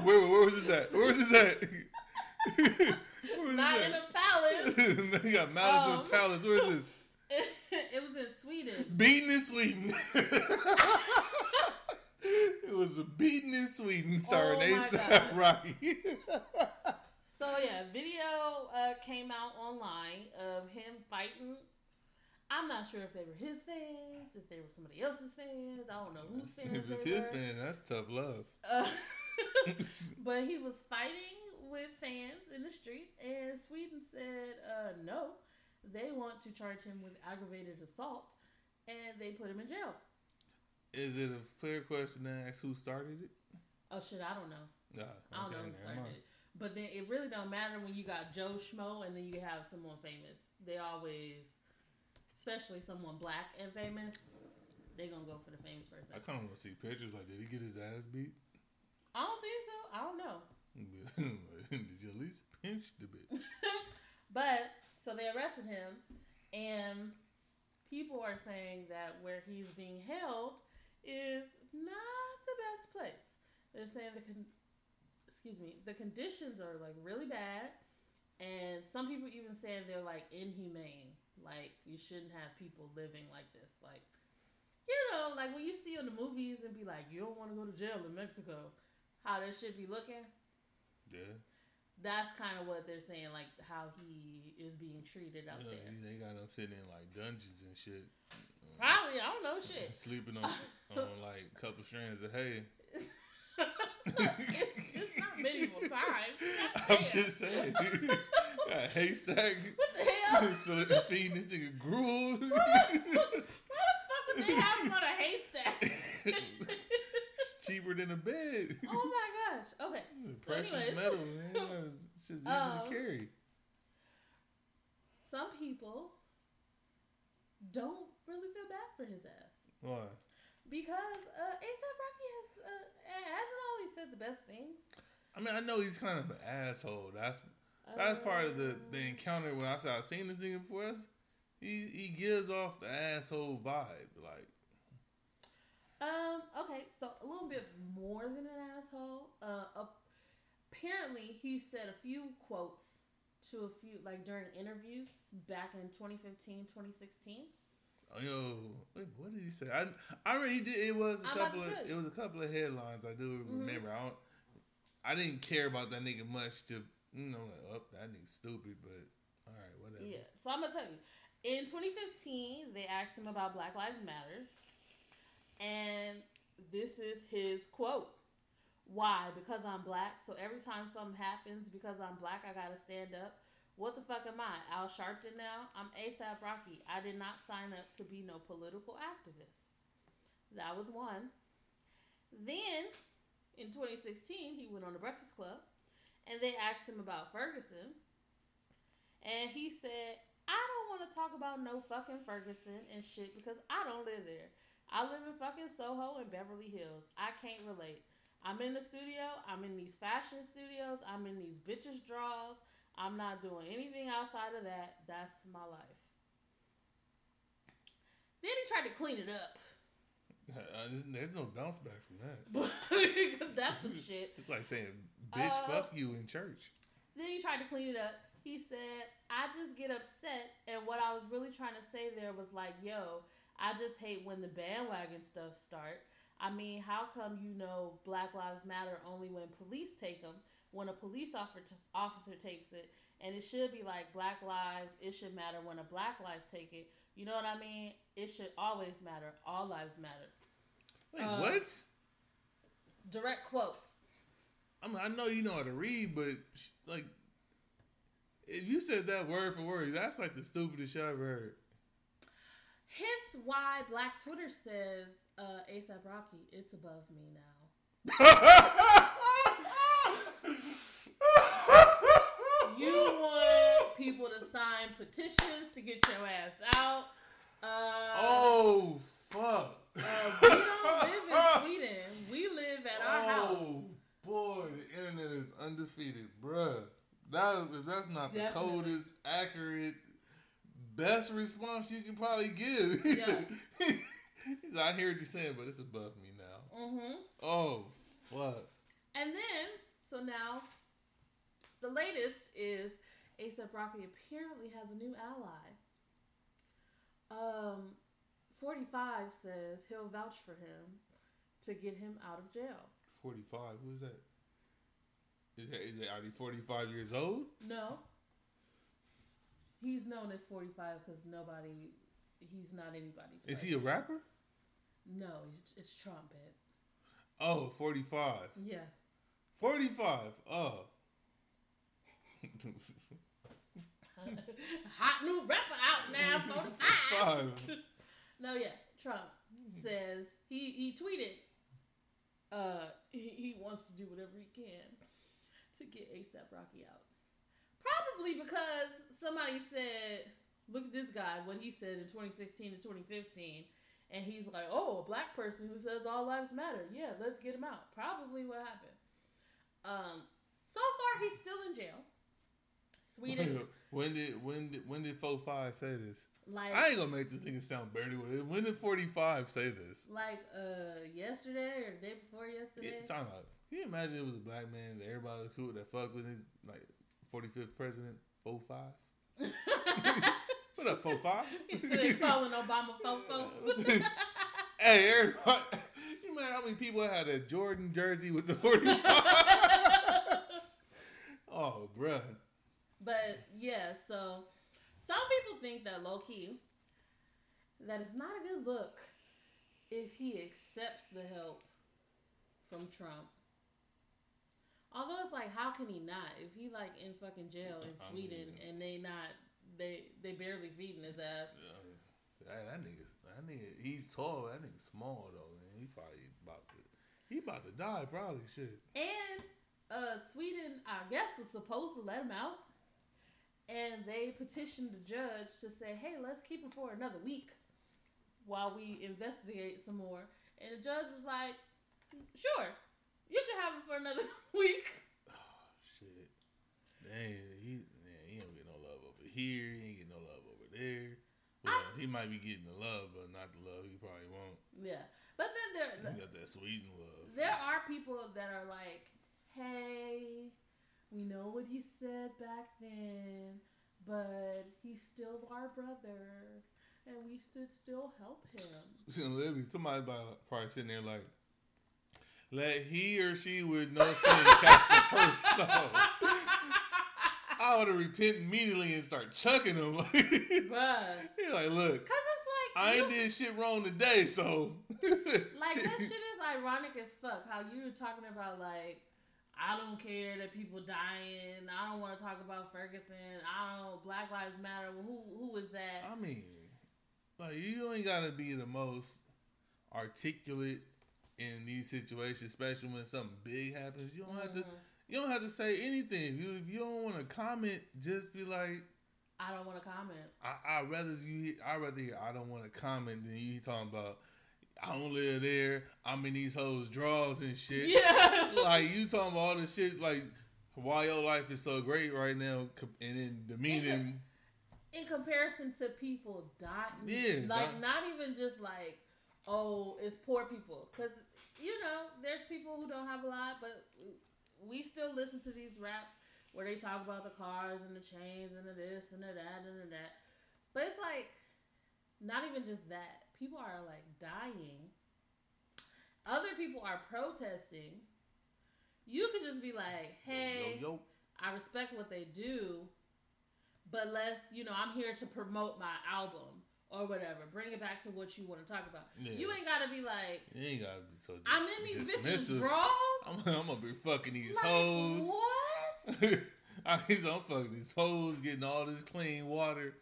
where, where was this at? Where was this at? Where was Not this in at? A palace. You got malice um, in a palace. Where is this? It, it was in Sweden. Beaten in Sweden. It was a beaten in Sweden. Sorry, A$AP Rocky. So yeah, video uh, came out online of him fighting. I'm not sure if they were his fans, if they were somebody else's fans. I don't know whose fans. If it's they his were. fan, that's tough love. Uh, but he was fighting with fans in the street, and Sweden said uh, no. They want to charge him with aggravated assault, and they put him in jail. Is it a fair question to ask who started it? Oh, shit, I don't know. Nah, okay, I don't know who started it. But then it really don't matter when you got Joe Schmo and then you have someone famous. They always... Especially someone black and famous, they gonna go for the famous person. I kind of want to see pictures. Like, did he get his ass beat? I don't think so. I don't know. Did you at least pinch the bitch? But so they arrested him, and people are saying that where he's being held is not the best place. They're saying the con- excuse me, the conditions are like really bad, and some people even saying they're like inhumane. Like, you shouldn't have people living like this. Like, you know, like when you see in the movies and be like, you don't want to go to jail in Mexico, how that shit be looking. Yeah. That's kind of what they're saying, like how he is being treated out yeah, there. They got him sitting in like dungeons and shit. Um, Probably, I don't know shit. Sleeping on on like a couple strands of hay. it's, it's not medieval times. I'm just saying. Got a haystack. What the hell? Feeding this nigga gruel. Why the fuck would they have him on a haystack? It's cheaper than a bed. Oh my gosh. Okay. Precious so anyways. Metal, man. It's just easy um, to carry. Some people don't really feel bad for his ass. Why? Because uh, A$AP Rocky has, uh, hasn't always said the best things. I mean, I know he's kind of an asshole. That's that's um, part of the, the encounter when I said I've seen this nigga before. Us. He he gives off the asshole vibe, like. Um. Okay, so a little bit more than an asshole. Uh, apparently he said a few quotes to a few, like during interviews back in twenty fifteen, twenty sixteen. Yo, what did he say? I I really did. It was a I'm couple. Of, it was a couple of headlines. I do remember. Mm-hmm. I don't. I didn't care about that nigga much. To you know, like, oh, that nigga's stupid. But all right, whatever. Yeah. So I'm gonna tell you. In twenty fifteen, they asked him about Black Lives Matter, and this is his quote: "Why? Because I'm black. So every time something happens, because I'm black, I gotta stand up. What the fuck am I? Al Sharpton now? I'm A$AP Rocky. I did not sign up to be no political activist." That was one. Then, in twenty sixteen, he went on the Breakfast Club, and they asked him about Ferguson. And he said, "I don't want to talk about no fucking Ferguson and shit because I don't live there. I live in fucking Soho and Beverly Hills. I can't relate. I'm in the studio. I'm in these fashion studios. I'm in these bitches' draws. I'm not doing anything outside of that. That's my life." Then he tried to clean it up. Uh, there's, there's no bounce back from that. Because that's some shit. It's like saying, bitch, uh, fuck you in church. Then he tried to clean it up. He said, "I just get upset. And what I was really trying to say there was like, yo, I just hate when the bandwagon stuff start. I mean, how come you know Black Lives Matter only when police take them? When a police officer takes it, and it should be like Black Lives, it should matter when a Black life take it. You know what I mean? It should always matter. All lives matter." Wait, um, what? Direct quote. I mean, I know you know how to read, but like, if you said that word for word, that's like the stupidest shit I've heard. Hence why Black Twitter says uh, A$AP Rocky, it's above me now. You want people to sign petitions to get your ass out. Uh, oh, fuck. Uh, we don't live in Sweden. We live at our oh, house. Oh, boy. The internet is undefeated, bruh. That is, that's not Definitely. The coldest, accurate, best response you can probably give. Yeah. I hear what you're saying, but it's above me now. Mm-hmm. Oh, fuck. And then, so now... the latest is A$AP Rocky apparently has a new ally. Um, forty-five says he'll vouch for him to get him out of jail. forty-five? Who is that? Is that, is that are they forty-five years old? No. He's known as forty-five because nobody, he's not anybody's. Is he a rapper? No, it's, it's Trumpet. Oh, forty-five. Yeah. forty-five. Oh. Hot new rapper out now, forty-five. No, yeah, Trump says he he tweeted uh he, he wants to do whatever he can to get A$AP Rocky out. Probably because somebody said, look at this guy, what he said in twenty sixteen to twenty fifteen, and he's like, oh, a black person who says all lives matter. Yeah, let's get him out. Probably what happened. Um, so far he's still in jail. Sweden. When did when did, when did forty-five say this? Like, I ain't gonna make this nigga sound dirty. When did forty-five say this? Like uh, yesterday or the day before yesterday? Yeah, time out. Can you imagine it was a black man that everybody was cool that fucked with his like forty-fifth president, forty-five? What up, forty-five? He's calling Obama forty-four. Hey, everybody, you know how many people had a Jordan jersey with the forty-five? Oh, bruh. But, yeah, so some people think that low-key, that it's not a good look if he accepts the help from Trump. Although it's like, how can he not? If he, like, in fucking jail in I Sweden mean, and they not, they they barely feeding his ass. Yeah, that, that nigga's, that nigga, he tall, that nigga's small, though, man. He probably about to, he about to die, probably, shit. And uh, Sweden, I guess, was supposed to let him out. And they petitioned the judge to say, hey, let's keep him for another week while we investigate some more. And the judge was like, sure, you can have him for another week. Oh, shit. Dang, he, man, he don't get no love over here. He ain't get no love over there. Well, I, he might be getting the love, but not the love he probably won't. Yeah. But then there... He got that Sweden love. There are people that are like, hey... We know what he said back then, but he's still our brother, and we should still help him. Somebody probably sitting there like, let he or she with no sin cast the first stone. I would have repented immediately and start chucking him. Like, you're like, look, like, I you... ain't did shit wrong today, so. Like, that shit is ironic as fuck, how you were talking about, like, I don't care that people dying. I don't want to talk about Ferguson. I don't. Black Lives Matter. Who who is that? I mean, like you ain't gotta be the most articulate in these situations, especially when something big happens. You don't mm-hmm. have to. You don't have to say anything. You, if you don't want to comment, just be like, I don't want to comment. I I'd rather you. I rather hear, I don't want to comment than you talking about. I don't live there. I'm in these hoes' drawers and shit. Yeah. Like, you talking about all this shit, like, why your life is so great right now, and then demeaning. In, in comparison to people dying. Yeah. Like, not, not even just, like, oh, it's poor people. Because, you know, there's people who don't have a lot, but we still listen to these raps where they talk about the cars and the chains and the this and the that and the that. But it's, like, not even just that. People are, like, dying. Other people are protesting. You could just be like, hey, yo, yo, yo. I respect what they do, but let's, you know, I'm here to promote my album or whatever. Bring it back to what you want to talk about. Yeah. You ain't got to be like, you ain't got to be so I'm in these bitches' bras. I'm, I'm going to be fucking these like, hoes. What? I mean, I'm fucking these hoes, getting all this clean water.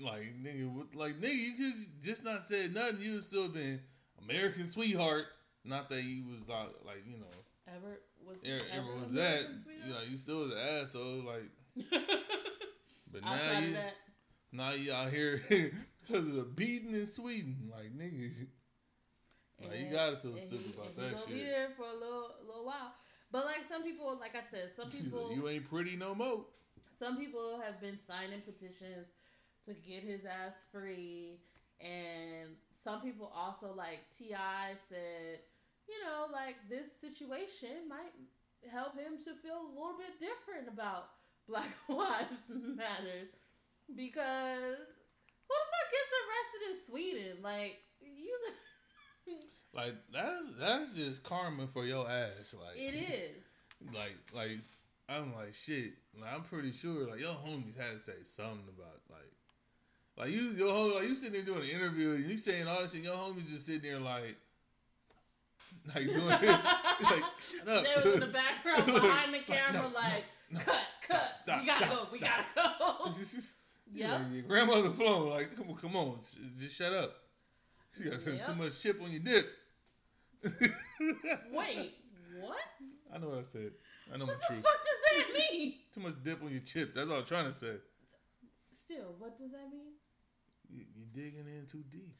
Like nigga, like nigga, you could just not said nothing. You would still have been American sweetheart. Not that you was like, like you know, ever was ever, ever was American that. Sweetheart? You know, you still was an asshole. Like, but now you, that. now you out here because of the beating in Sweden. Like nigga, and, like you gotta feel stupid he, about that shit. Be there for a little, little while. But like some people, like I said, some people you ain't pretty no more. Some people have been signing petitions to get his ass free. And some people also, like T I said, you know, like this situation might help him to feel a little bit different about Black Lives Matter. Because who the fuck gets arrested in Sweden? Like, you... Like, that's, that's just karma for your ass. Like it is. Like, like I'm like, shit. Like, I'm pretty sure, like, your homies had to say something about, like, Like you, your whole, like you sitting there doing an interview and you saying all this shit. Your homies just sitting there like, like doing it. It's like, shut up. They was in the background behind the camera, like, no, like no, cut, no, cut. Stop, stop, we gotta stop, go. We stop. gotta go. Yeah. Your grandmother flown like, come on, come on, just shut up. You got yep. too much chip on your dip. Wait, what? I know what I said. I know what the truth. Fuck does that mean? Too much dip on your chip. That's all I'm trying to say. Still, what does that mean? You're digging in too deep.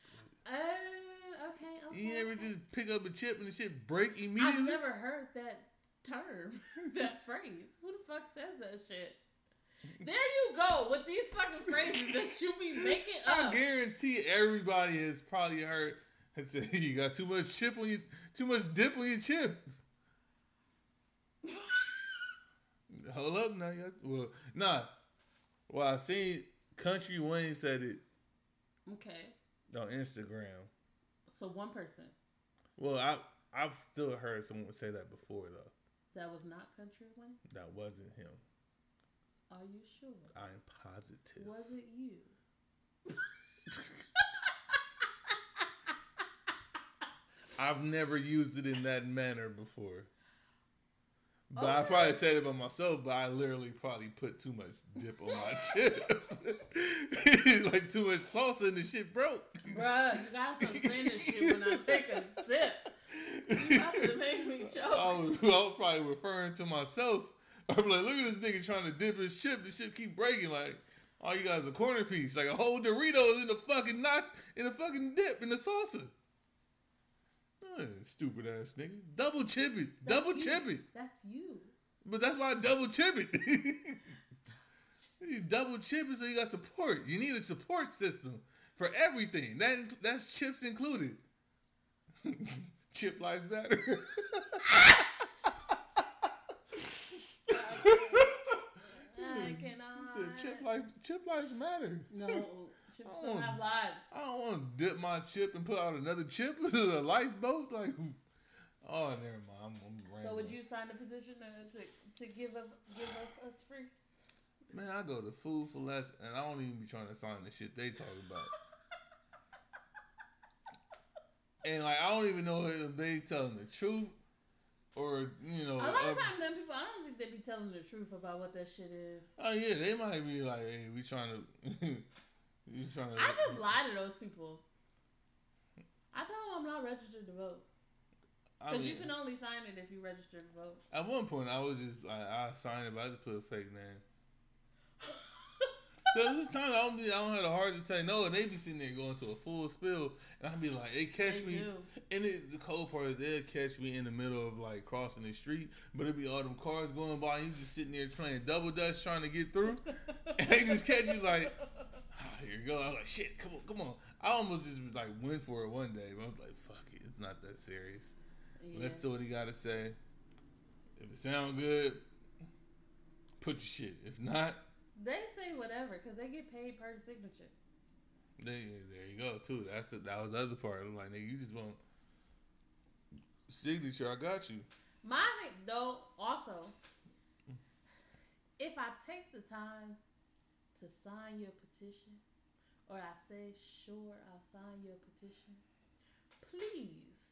Oh, uh, okay, okay. You ever okay. just pick up a chip and the shit break immediately? I've never heard that term, that phrase. Who the fuck says that shit? There you go with these fucking phrases that you be making up. I guarantee everybody has probably heard and said, "You got too much chip on you, too much dip on your chips." Hold up now, y'all. Well, nah. Well, I seen Country Wayne said it. Okay. On Instagram. So one person. Well, I I've still heard someone say that before though. That was not Country Wayne? That wasn't him. Are you sure? I'm positive. Was it you? I've never used it in that manner before. But okay. I probably said it by myself, but I literally probably put too much dip on my chip. Like, too much salsa and the shit broke. Bruh, you gotta stop saying this shit when I take a sip. You have to make me choke. I was, I was probably referring to myself. I'm like, look at this nigga trying to dip his chip. This shit keep breaking. Like, all you guys a corner piece. Like, a whole Dorito is in the fucking notch, in the fucking dip, in the salsa. Stupid ass nigga. Double chip it. That's double you. Chip it. That's you. But that's why I double chip it. You double chip it so you got support. You need a support system for everything. That that's chips included. Chip life matter. I cannot. Chip life. Chip lives matter. No. Chips don't, don't have lives. I don't want to dip my chip and put out another chip. This is a lifeboat. Like, oh, never mind. I'm, I'm so would you sign a petition to to give up, give us us free? Man, I go to Food for Less, and I don't even be trying to sign the shit they talk about. And like, I don't even know if they telling the truth or you know. A lot of times, them people, I don't think they be telling the truth about what that shit is. Oh yeah, they might be like, hey, we trying to. You trying to I just me. lie to those people. I tell them I'm not registered to vote. Because I mean, you can only sign it if you register to vote. At one point, I was just, I, I signed it, but I just put a fake name. So this time, I don't, be, I don't have the heart to say no, and they be sitting there going to a full spill, and I'd be like, they catch they me. Do. And it, the cold part is they'll catch me in the middle of, like, crossing the street, but it'd be all them cars going by, and you just sitting there playing double dutch trying to get through, and they just catch you like... Oh, here you go. I was like, shit, come on, come on. I almost just like went for it one day, but I was like, fuck it, it's not that serious. Yeah. Let's do what he gotta say. If it sound good, put your shit. If not, they say whatever because they get paid per signature. They, there you go too. That's the, that was the other part. I'm like, nigga, you just want signature. I got you. Mine though. Also, if I take the time to sign your petition, or I say, sure, I'll sign your petition, please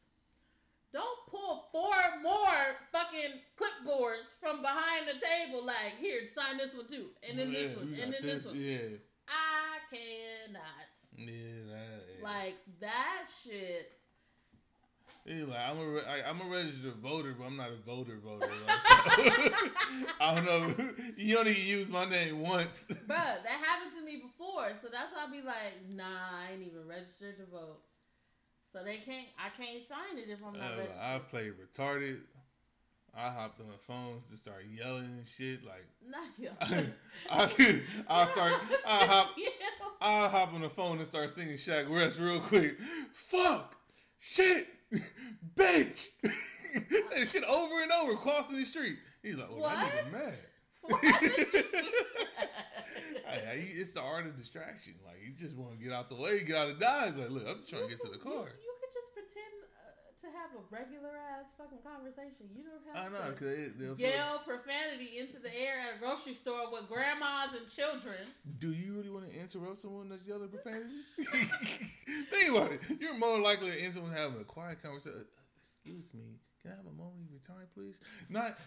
don't pull four more fucking clipboards from behind the table like, here, sign this one too, and then yeah, this one, and then this, this one. Yeah. I cannot. Yeah, that, yeah. Like, that shit. Yeah, like, I'm a, I, I'm a registered voter, but I'm not a voter voter. Like, so. I don't know. You only use my name once. Bruh, that happened to me before. So that's why I be like, nah, I ain't even registered to vote. So they can't, I can't sign it if I'm not uh, registered. I've played retarded. I hopped on the phones to start yelling and shit. Like, not yelling. I, I, I start, I hop, I hop on the phone and start singing Shaq West real quick. Fuck! Shit! Bitch! That shit over and over crossing the street. He's like, well, what? That nigga mad. What? I, I, it's the art of distraction. Like, you just want to get out the way, get out of Dodge. Like, look, I'm just trying you to get could, to the car. You, you could just pretend uh, to have a regular ass fucking conversation. You don't have I know, to it, yell feel... profanity into the air at a grocery store with grandmas and children. Do you really want to interrupt someone that's yelling profanity? Think about it. You're more likely to end someone having a quiet conversation. Excuse me, can I have a moment of your time, please? Not,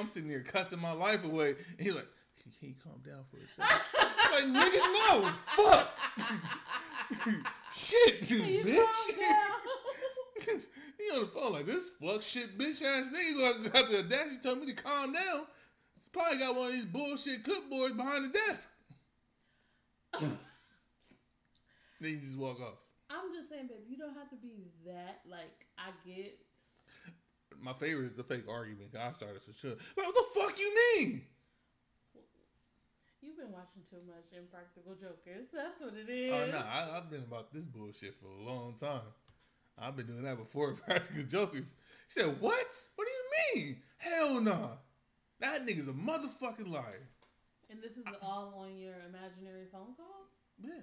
I'm sitting here cussing my life away. And he's like, can, can you calm down for a second? I'm like, nigga, no, fuck. Shit, you bitch. He on the phone like, this fuck shit bitch ass nigga got the desk. He told me to calm down. He's probably got one of these bullshit clipboards behind the desk. Then you just walk off. I'm just saying, babe, you don't have to be that. Like, I get. My favorite is the fake argument. I started to shut. Like, what the fuck you mean? watching too much Impractical Jokers. That's what it is. Oh, no. I, I've been about this bullshit for a long time. I've been doing that before Impractical Jokers. He said, what? What do you mean? Hell no. Nah. That nigga's a motherfucking liar. And this is I, all on your imaginary phone call? Yeah.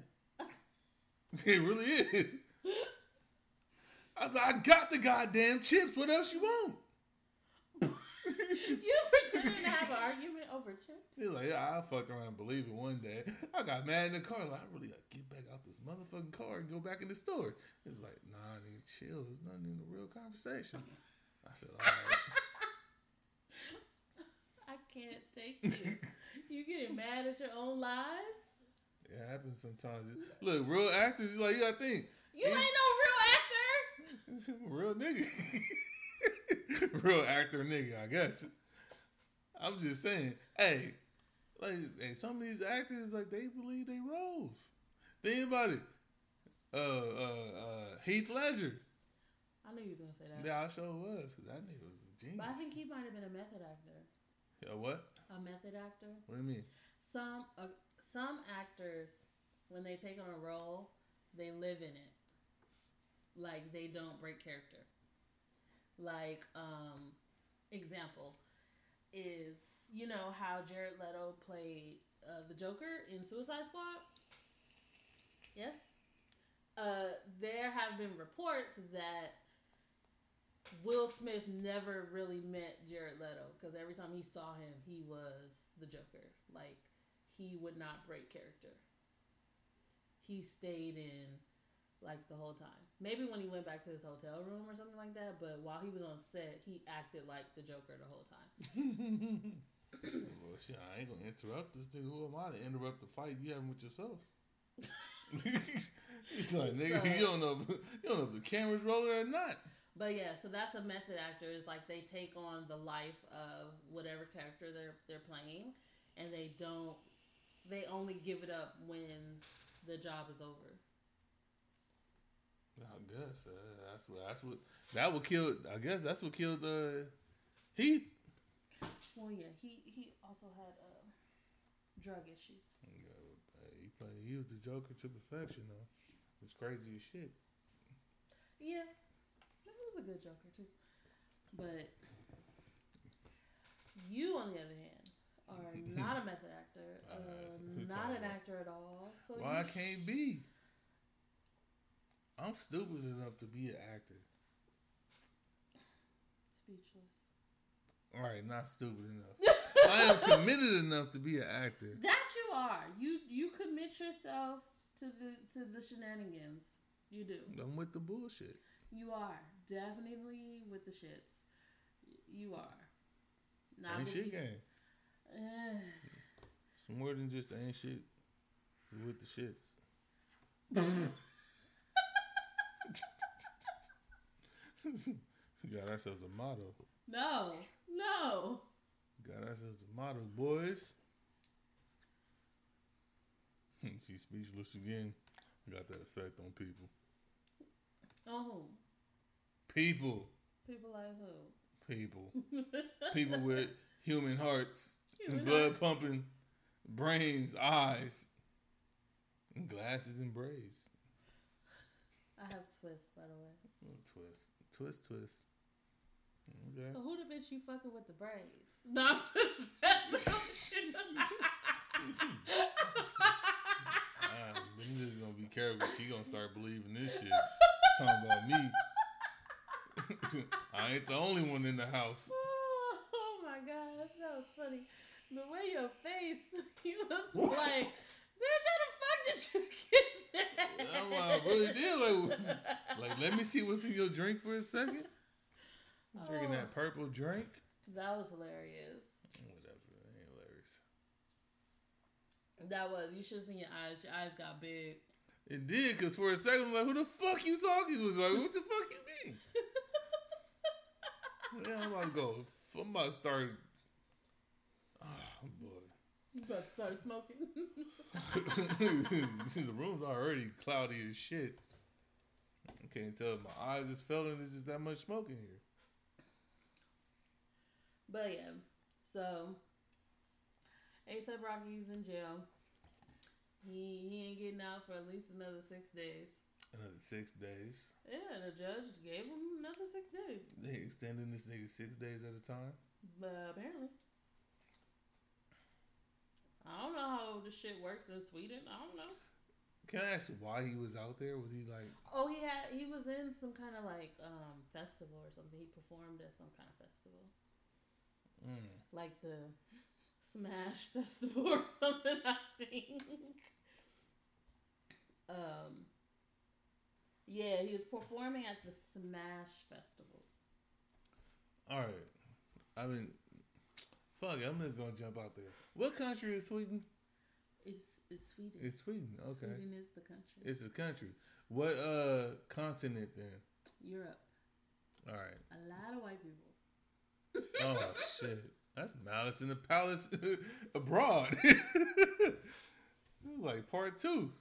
It really is. I was like, I got the goddamn chips. What else you want? You pretending to have an argument over chips? He's like, yeah, I fucked around and believe it one day. I got mad in the car. Like, I really got to get back out this motherfucking car and go back in the store. It's like, nah, nigga, chill. There's nothing in the real conversation. I said, all right. I can't take you. You getting mad at your own lies? It happens sometimes. Look, real actors, like, you got to think. You ain't no real actor. I'm a real nigga. Real actor nigga, I guess. I'm just saying, hey, like, hey, some of these actors, like, they believe they roles. Think about it. Uh, uh, uh, Heath Ledger. I knew you was gonna say that. Yeah, I sure was, because I knew it was a genius. But I think he might have been a method actor. A what? A method actor. What do you mean? Some uh, some actors, when they take on a role, they live in it. Like, they don't break character. Like, um, example is, you know, how Jared Leto played uh, the Joker in Suicide Squad? Yes? Uh, there have been reports that Will Smith never really met Jared Leto because every time he saw him, he was the Joker. Like, he would not break character. He stayed in... like, the whole time. Maybe when he went back to his hotel room or something like that, but while he was on set, he acted like the Joker the whole time. Well, shit, I ain't gonna interrupt this nigga. Who am I to interrupt the fight you having with yourself? He's like, nigga, so, you don't know if, you don't know if the camera's rolling or not. But yeah, so that's a method actor. Is like they take on the life of whatever character they're they're playing, and they don't, they only give it up when the job is over. I guess uh, that's what that's what that would kill. I guess that's what killed uh, Heath. Well, yeah, he he also had uh, drug issues. Yeah, he played. He was the Joker to perfection, though. It's crazy as shit. Yeah, he was a good Joker too. But you, on the other hand, are not a method actor, uh, uh, not an actor at all. So why you... I can't be. I'm stupid enough to be an actor. Speechless. All right, not stupid enough. I am committed enough to be an actor. That you are. You you commit yourself to the to the shenanigans. You do. I'm with the bullshit. You are definitely with the shits. You are. Not ain't shit you. Game. Uh, it's more than just ain't shit. You're with the shits. We got ourselves a motto. No, no. Got ourselves a motto, boys. She's speechless again. We got that effect on people. On who? People. People like who? People. People with human hearts, human blood heart. Pumping, brains, eyes, and glasses and braids. I have twists, by the way. Twist. Twist, twist. Okay. So who the bitch you fucking with the braids? No, I'm just right, I'm just gonna be careful. She gonna start believing this shit. Talking about me. I ain't the only one in the house. Oh, oh my gosh, that was funny. The way your face, you was like, bitch, how the fuck did you get that? I'm like, I really did. Like, like, let me see what's in your drink for a second. I'm drinking oh, that purple drink. That was hilarious. Whatever. That ain't hilarious. That was. You should have seen your eyes. Your eyes got big. It did, because for a second, I'm like, who the fuck you talking to? Like, what the fuck you mean? Yeah, I'm about to go. I'm about to start. Oh, boy. You about to start smoking. See, the room's already cloudy as shit. I can't tell if my eyes is failing. There's just that much smoke in here. But yeah, so A$AP Rocky's in jail He he ain't getting out for at least another six days. Another six days? Yeah, the judge gave him another six days. They extending this nigga six days at a time? But apparently. I don't know how the shit works in Sweden. I don't know. Can I ask why he was out there? Was he like... Oh, he had he was in some kind of like um, festival or something. He performed at some kind of festival. Mm. Like the Smash Festival or something, I think. um, yeah, he was performing at the Smash Festival. Alright. I mean... Fuck it, I'm just gonna jump out there. What country is Sweden? It's it's Sweden. It's Sweden, okay. Sweden is the country. It's a country. What uh continent then? Europe. All right. A lot of white people. Oh shit. That's Malice in the Palace abroad. This is like part two.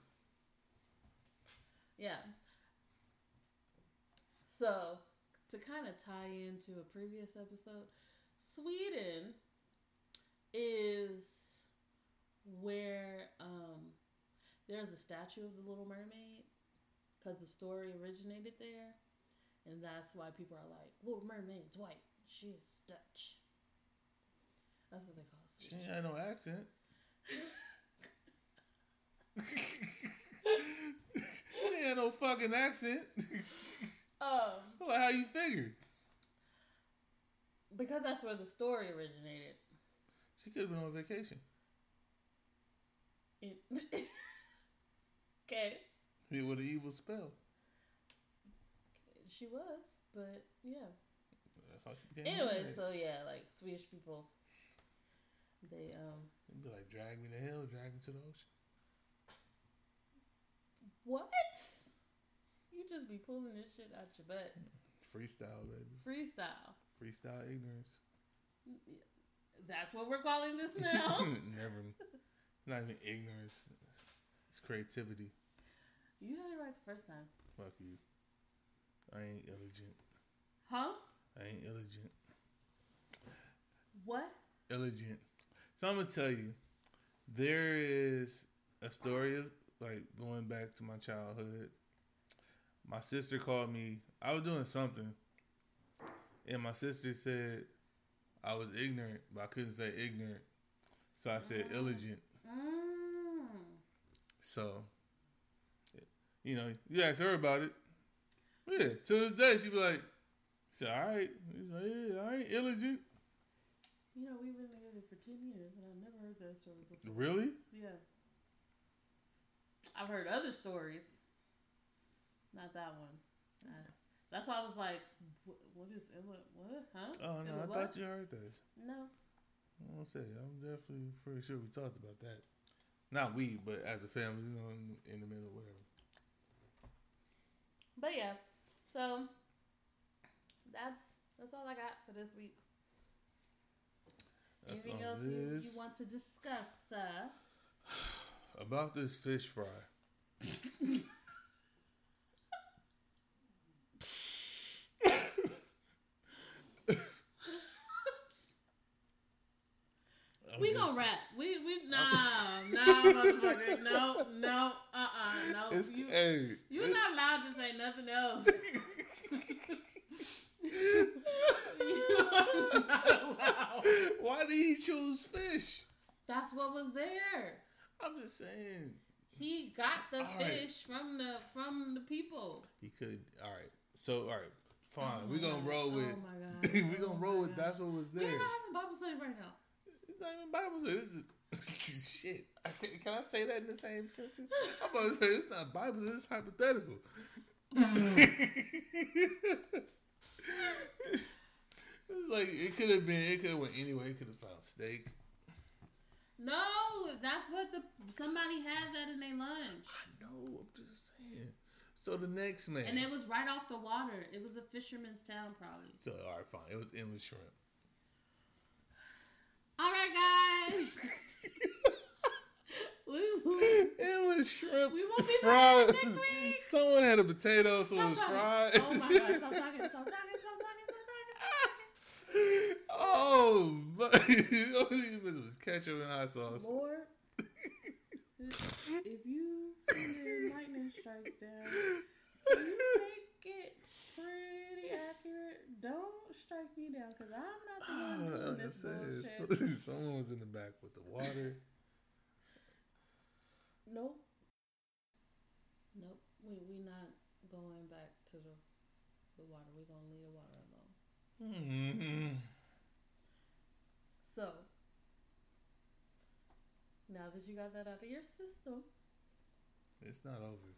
Yeah. So to kind of tie into a previous episode, Sweden is where um, there's a statue of the Little Mermaid because the story originated there, and that's why people are like, Little Mermaid's white, she's Dutch. That's what they call it. She ain't had no accent. She ain't had no fucking accent. um, like how you figured? Because that's where the story originated. She could have been on vacation. It, okay. Hit with an evil spell. She was, but yeah. That's how she became. Anyway, so yeah, like Swedish people, they um. They'd be like, drag me to hell, drag me to the ocean. What? You just be pulling this shit out your butt. Freestyle, baby. Freestyle. Freestyle ignorance. Yeah. That's what we're calling this now. Never. Not even ignorance. It's creativity. You had it right the first time. Fuck you. I ain't illigent. Huh? I ain't illigent. What? Illigent. So I'm going to tell you. There is a story of, like, going back to my childhood. My sister called me. I was doing something. And my sister said... I was ignorant, but I couldn't say ignorant. So I said mm. illigent. Mm. So, you know, you ask her about it. Yeah, to this day, she be like, it's all right. Like, yeah, I ain't illigent. You know, we've been together for ten years, and I've never heard that story before. Really? Yeah. I've heard other stories. Not that one. I- That's why I was like, what is it? What? Huh? Oh, no, I what? Thought you heard this. No. I don't say I'm definitely pretty sure we talked about that. Not we, but as a family, you know, in, in the middle, whatever. But yeah, so that's that's all I got for this week. That's Anything else you, you want to discuss, sir? About this fish fry. I'm we gonna rap. We we nah nah motherfucker no no uh uh no it's, you hey, you're it's, not allowed to say nothing else. You're not allowed. Why did he choose fish? That's what was there. I'm just saying. He got the all fish right. from the from the people. He could all right. So all right, fine. Oh, we're gonna roll oh with. My God. We're gonna oh roll with. God. That's what was there. We're not having Bible study right now. It's not even Bible study. This is shit. I can, can I say that in the same sentence? I'm about to say it's not Bible study. It's hypothetical. It's like it could have been. It could have went anyway. It could have found steak. No, that's what the somebody had that in their lunch. I know. I'm just saying. So the next man, and it was right off the water. It was a fisherman's town, probably. So all right, fine. It was inland shrimp. All right, guys. we, we, it was shrimp. We won't be fried. Back next week. Someone had a potato, so it was fried. Oh, my God. Stop talking. Stop talking. Stop talking. Stop talking. Oh, but it was ketchup and hot sauce. More? If you see the lightning strikes down, you make it pretty accurate. Don't strike me down, because I'm not the one doing oh, this bullshit. So, someone was in the back with the water. Nope. Nope. We we not going back to the the water. We're going to leave the water alone. Mm-hmm. So, now that you got that out of your system. It's not over.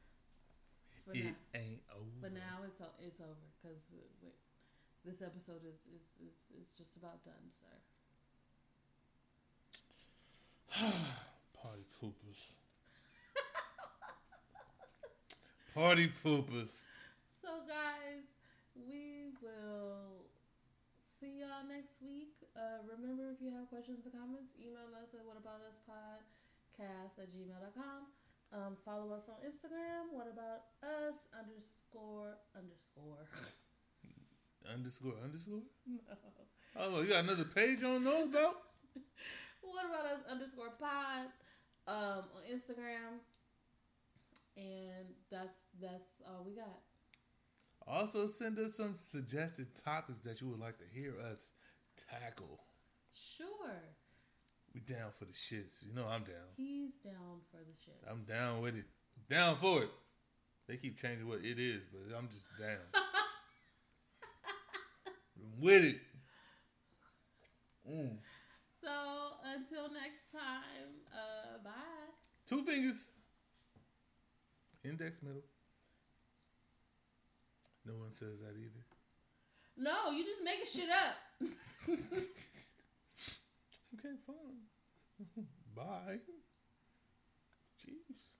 It now. ain't over. But now it's it's over, because this episode is, is, is, is just about done, sir. Party poopers. Party poopers. So, guys, we will see y'all next week. Uh, remember, if you have questions or comments, email us at whataboutuspodcast at gmail dot com. Um, follow us on Instagram, whataboutus underscore underscore. Underscore underscore? No. Oh, you got another page I don't know about? Whataboutus underscore pod um, on Instagram. And that's that's all we got. Also, send us some suggested topics that you would like to hear us tackle. Sure. We down for the shits. You know I'm down. He's down for the shits. I'm down with it. Down for it. They keep changing what it is, but I'm just down. I'm with it. Mm. So, until next time, uh, bye. Two fingers. Index middle. No one says that either. No, you just making shit up. Okay, fine. Bye. Jeez.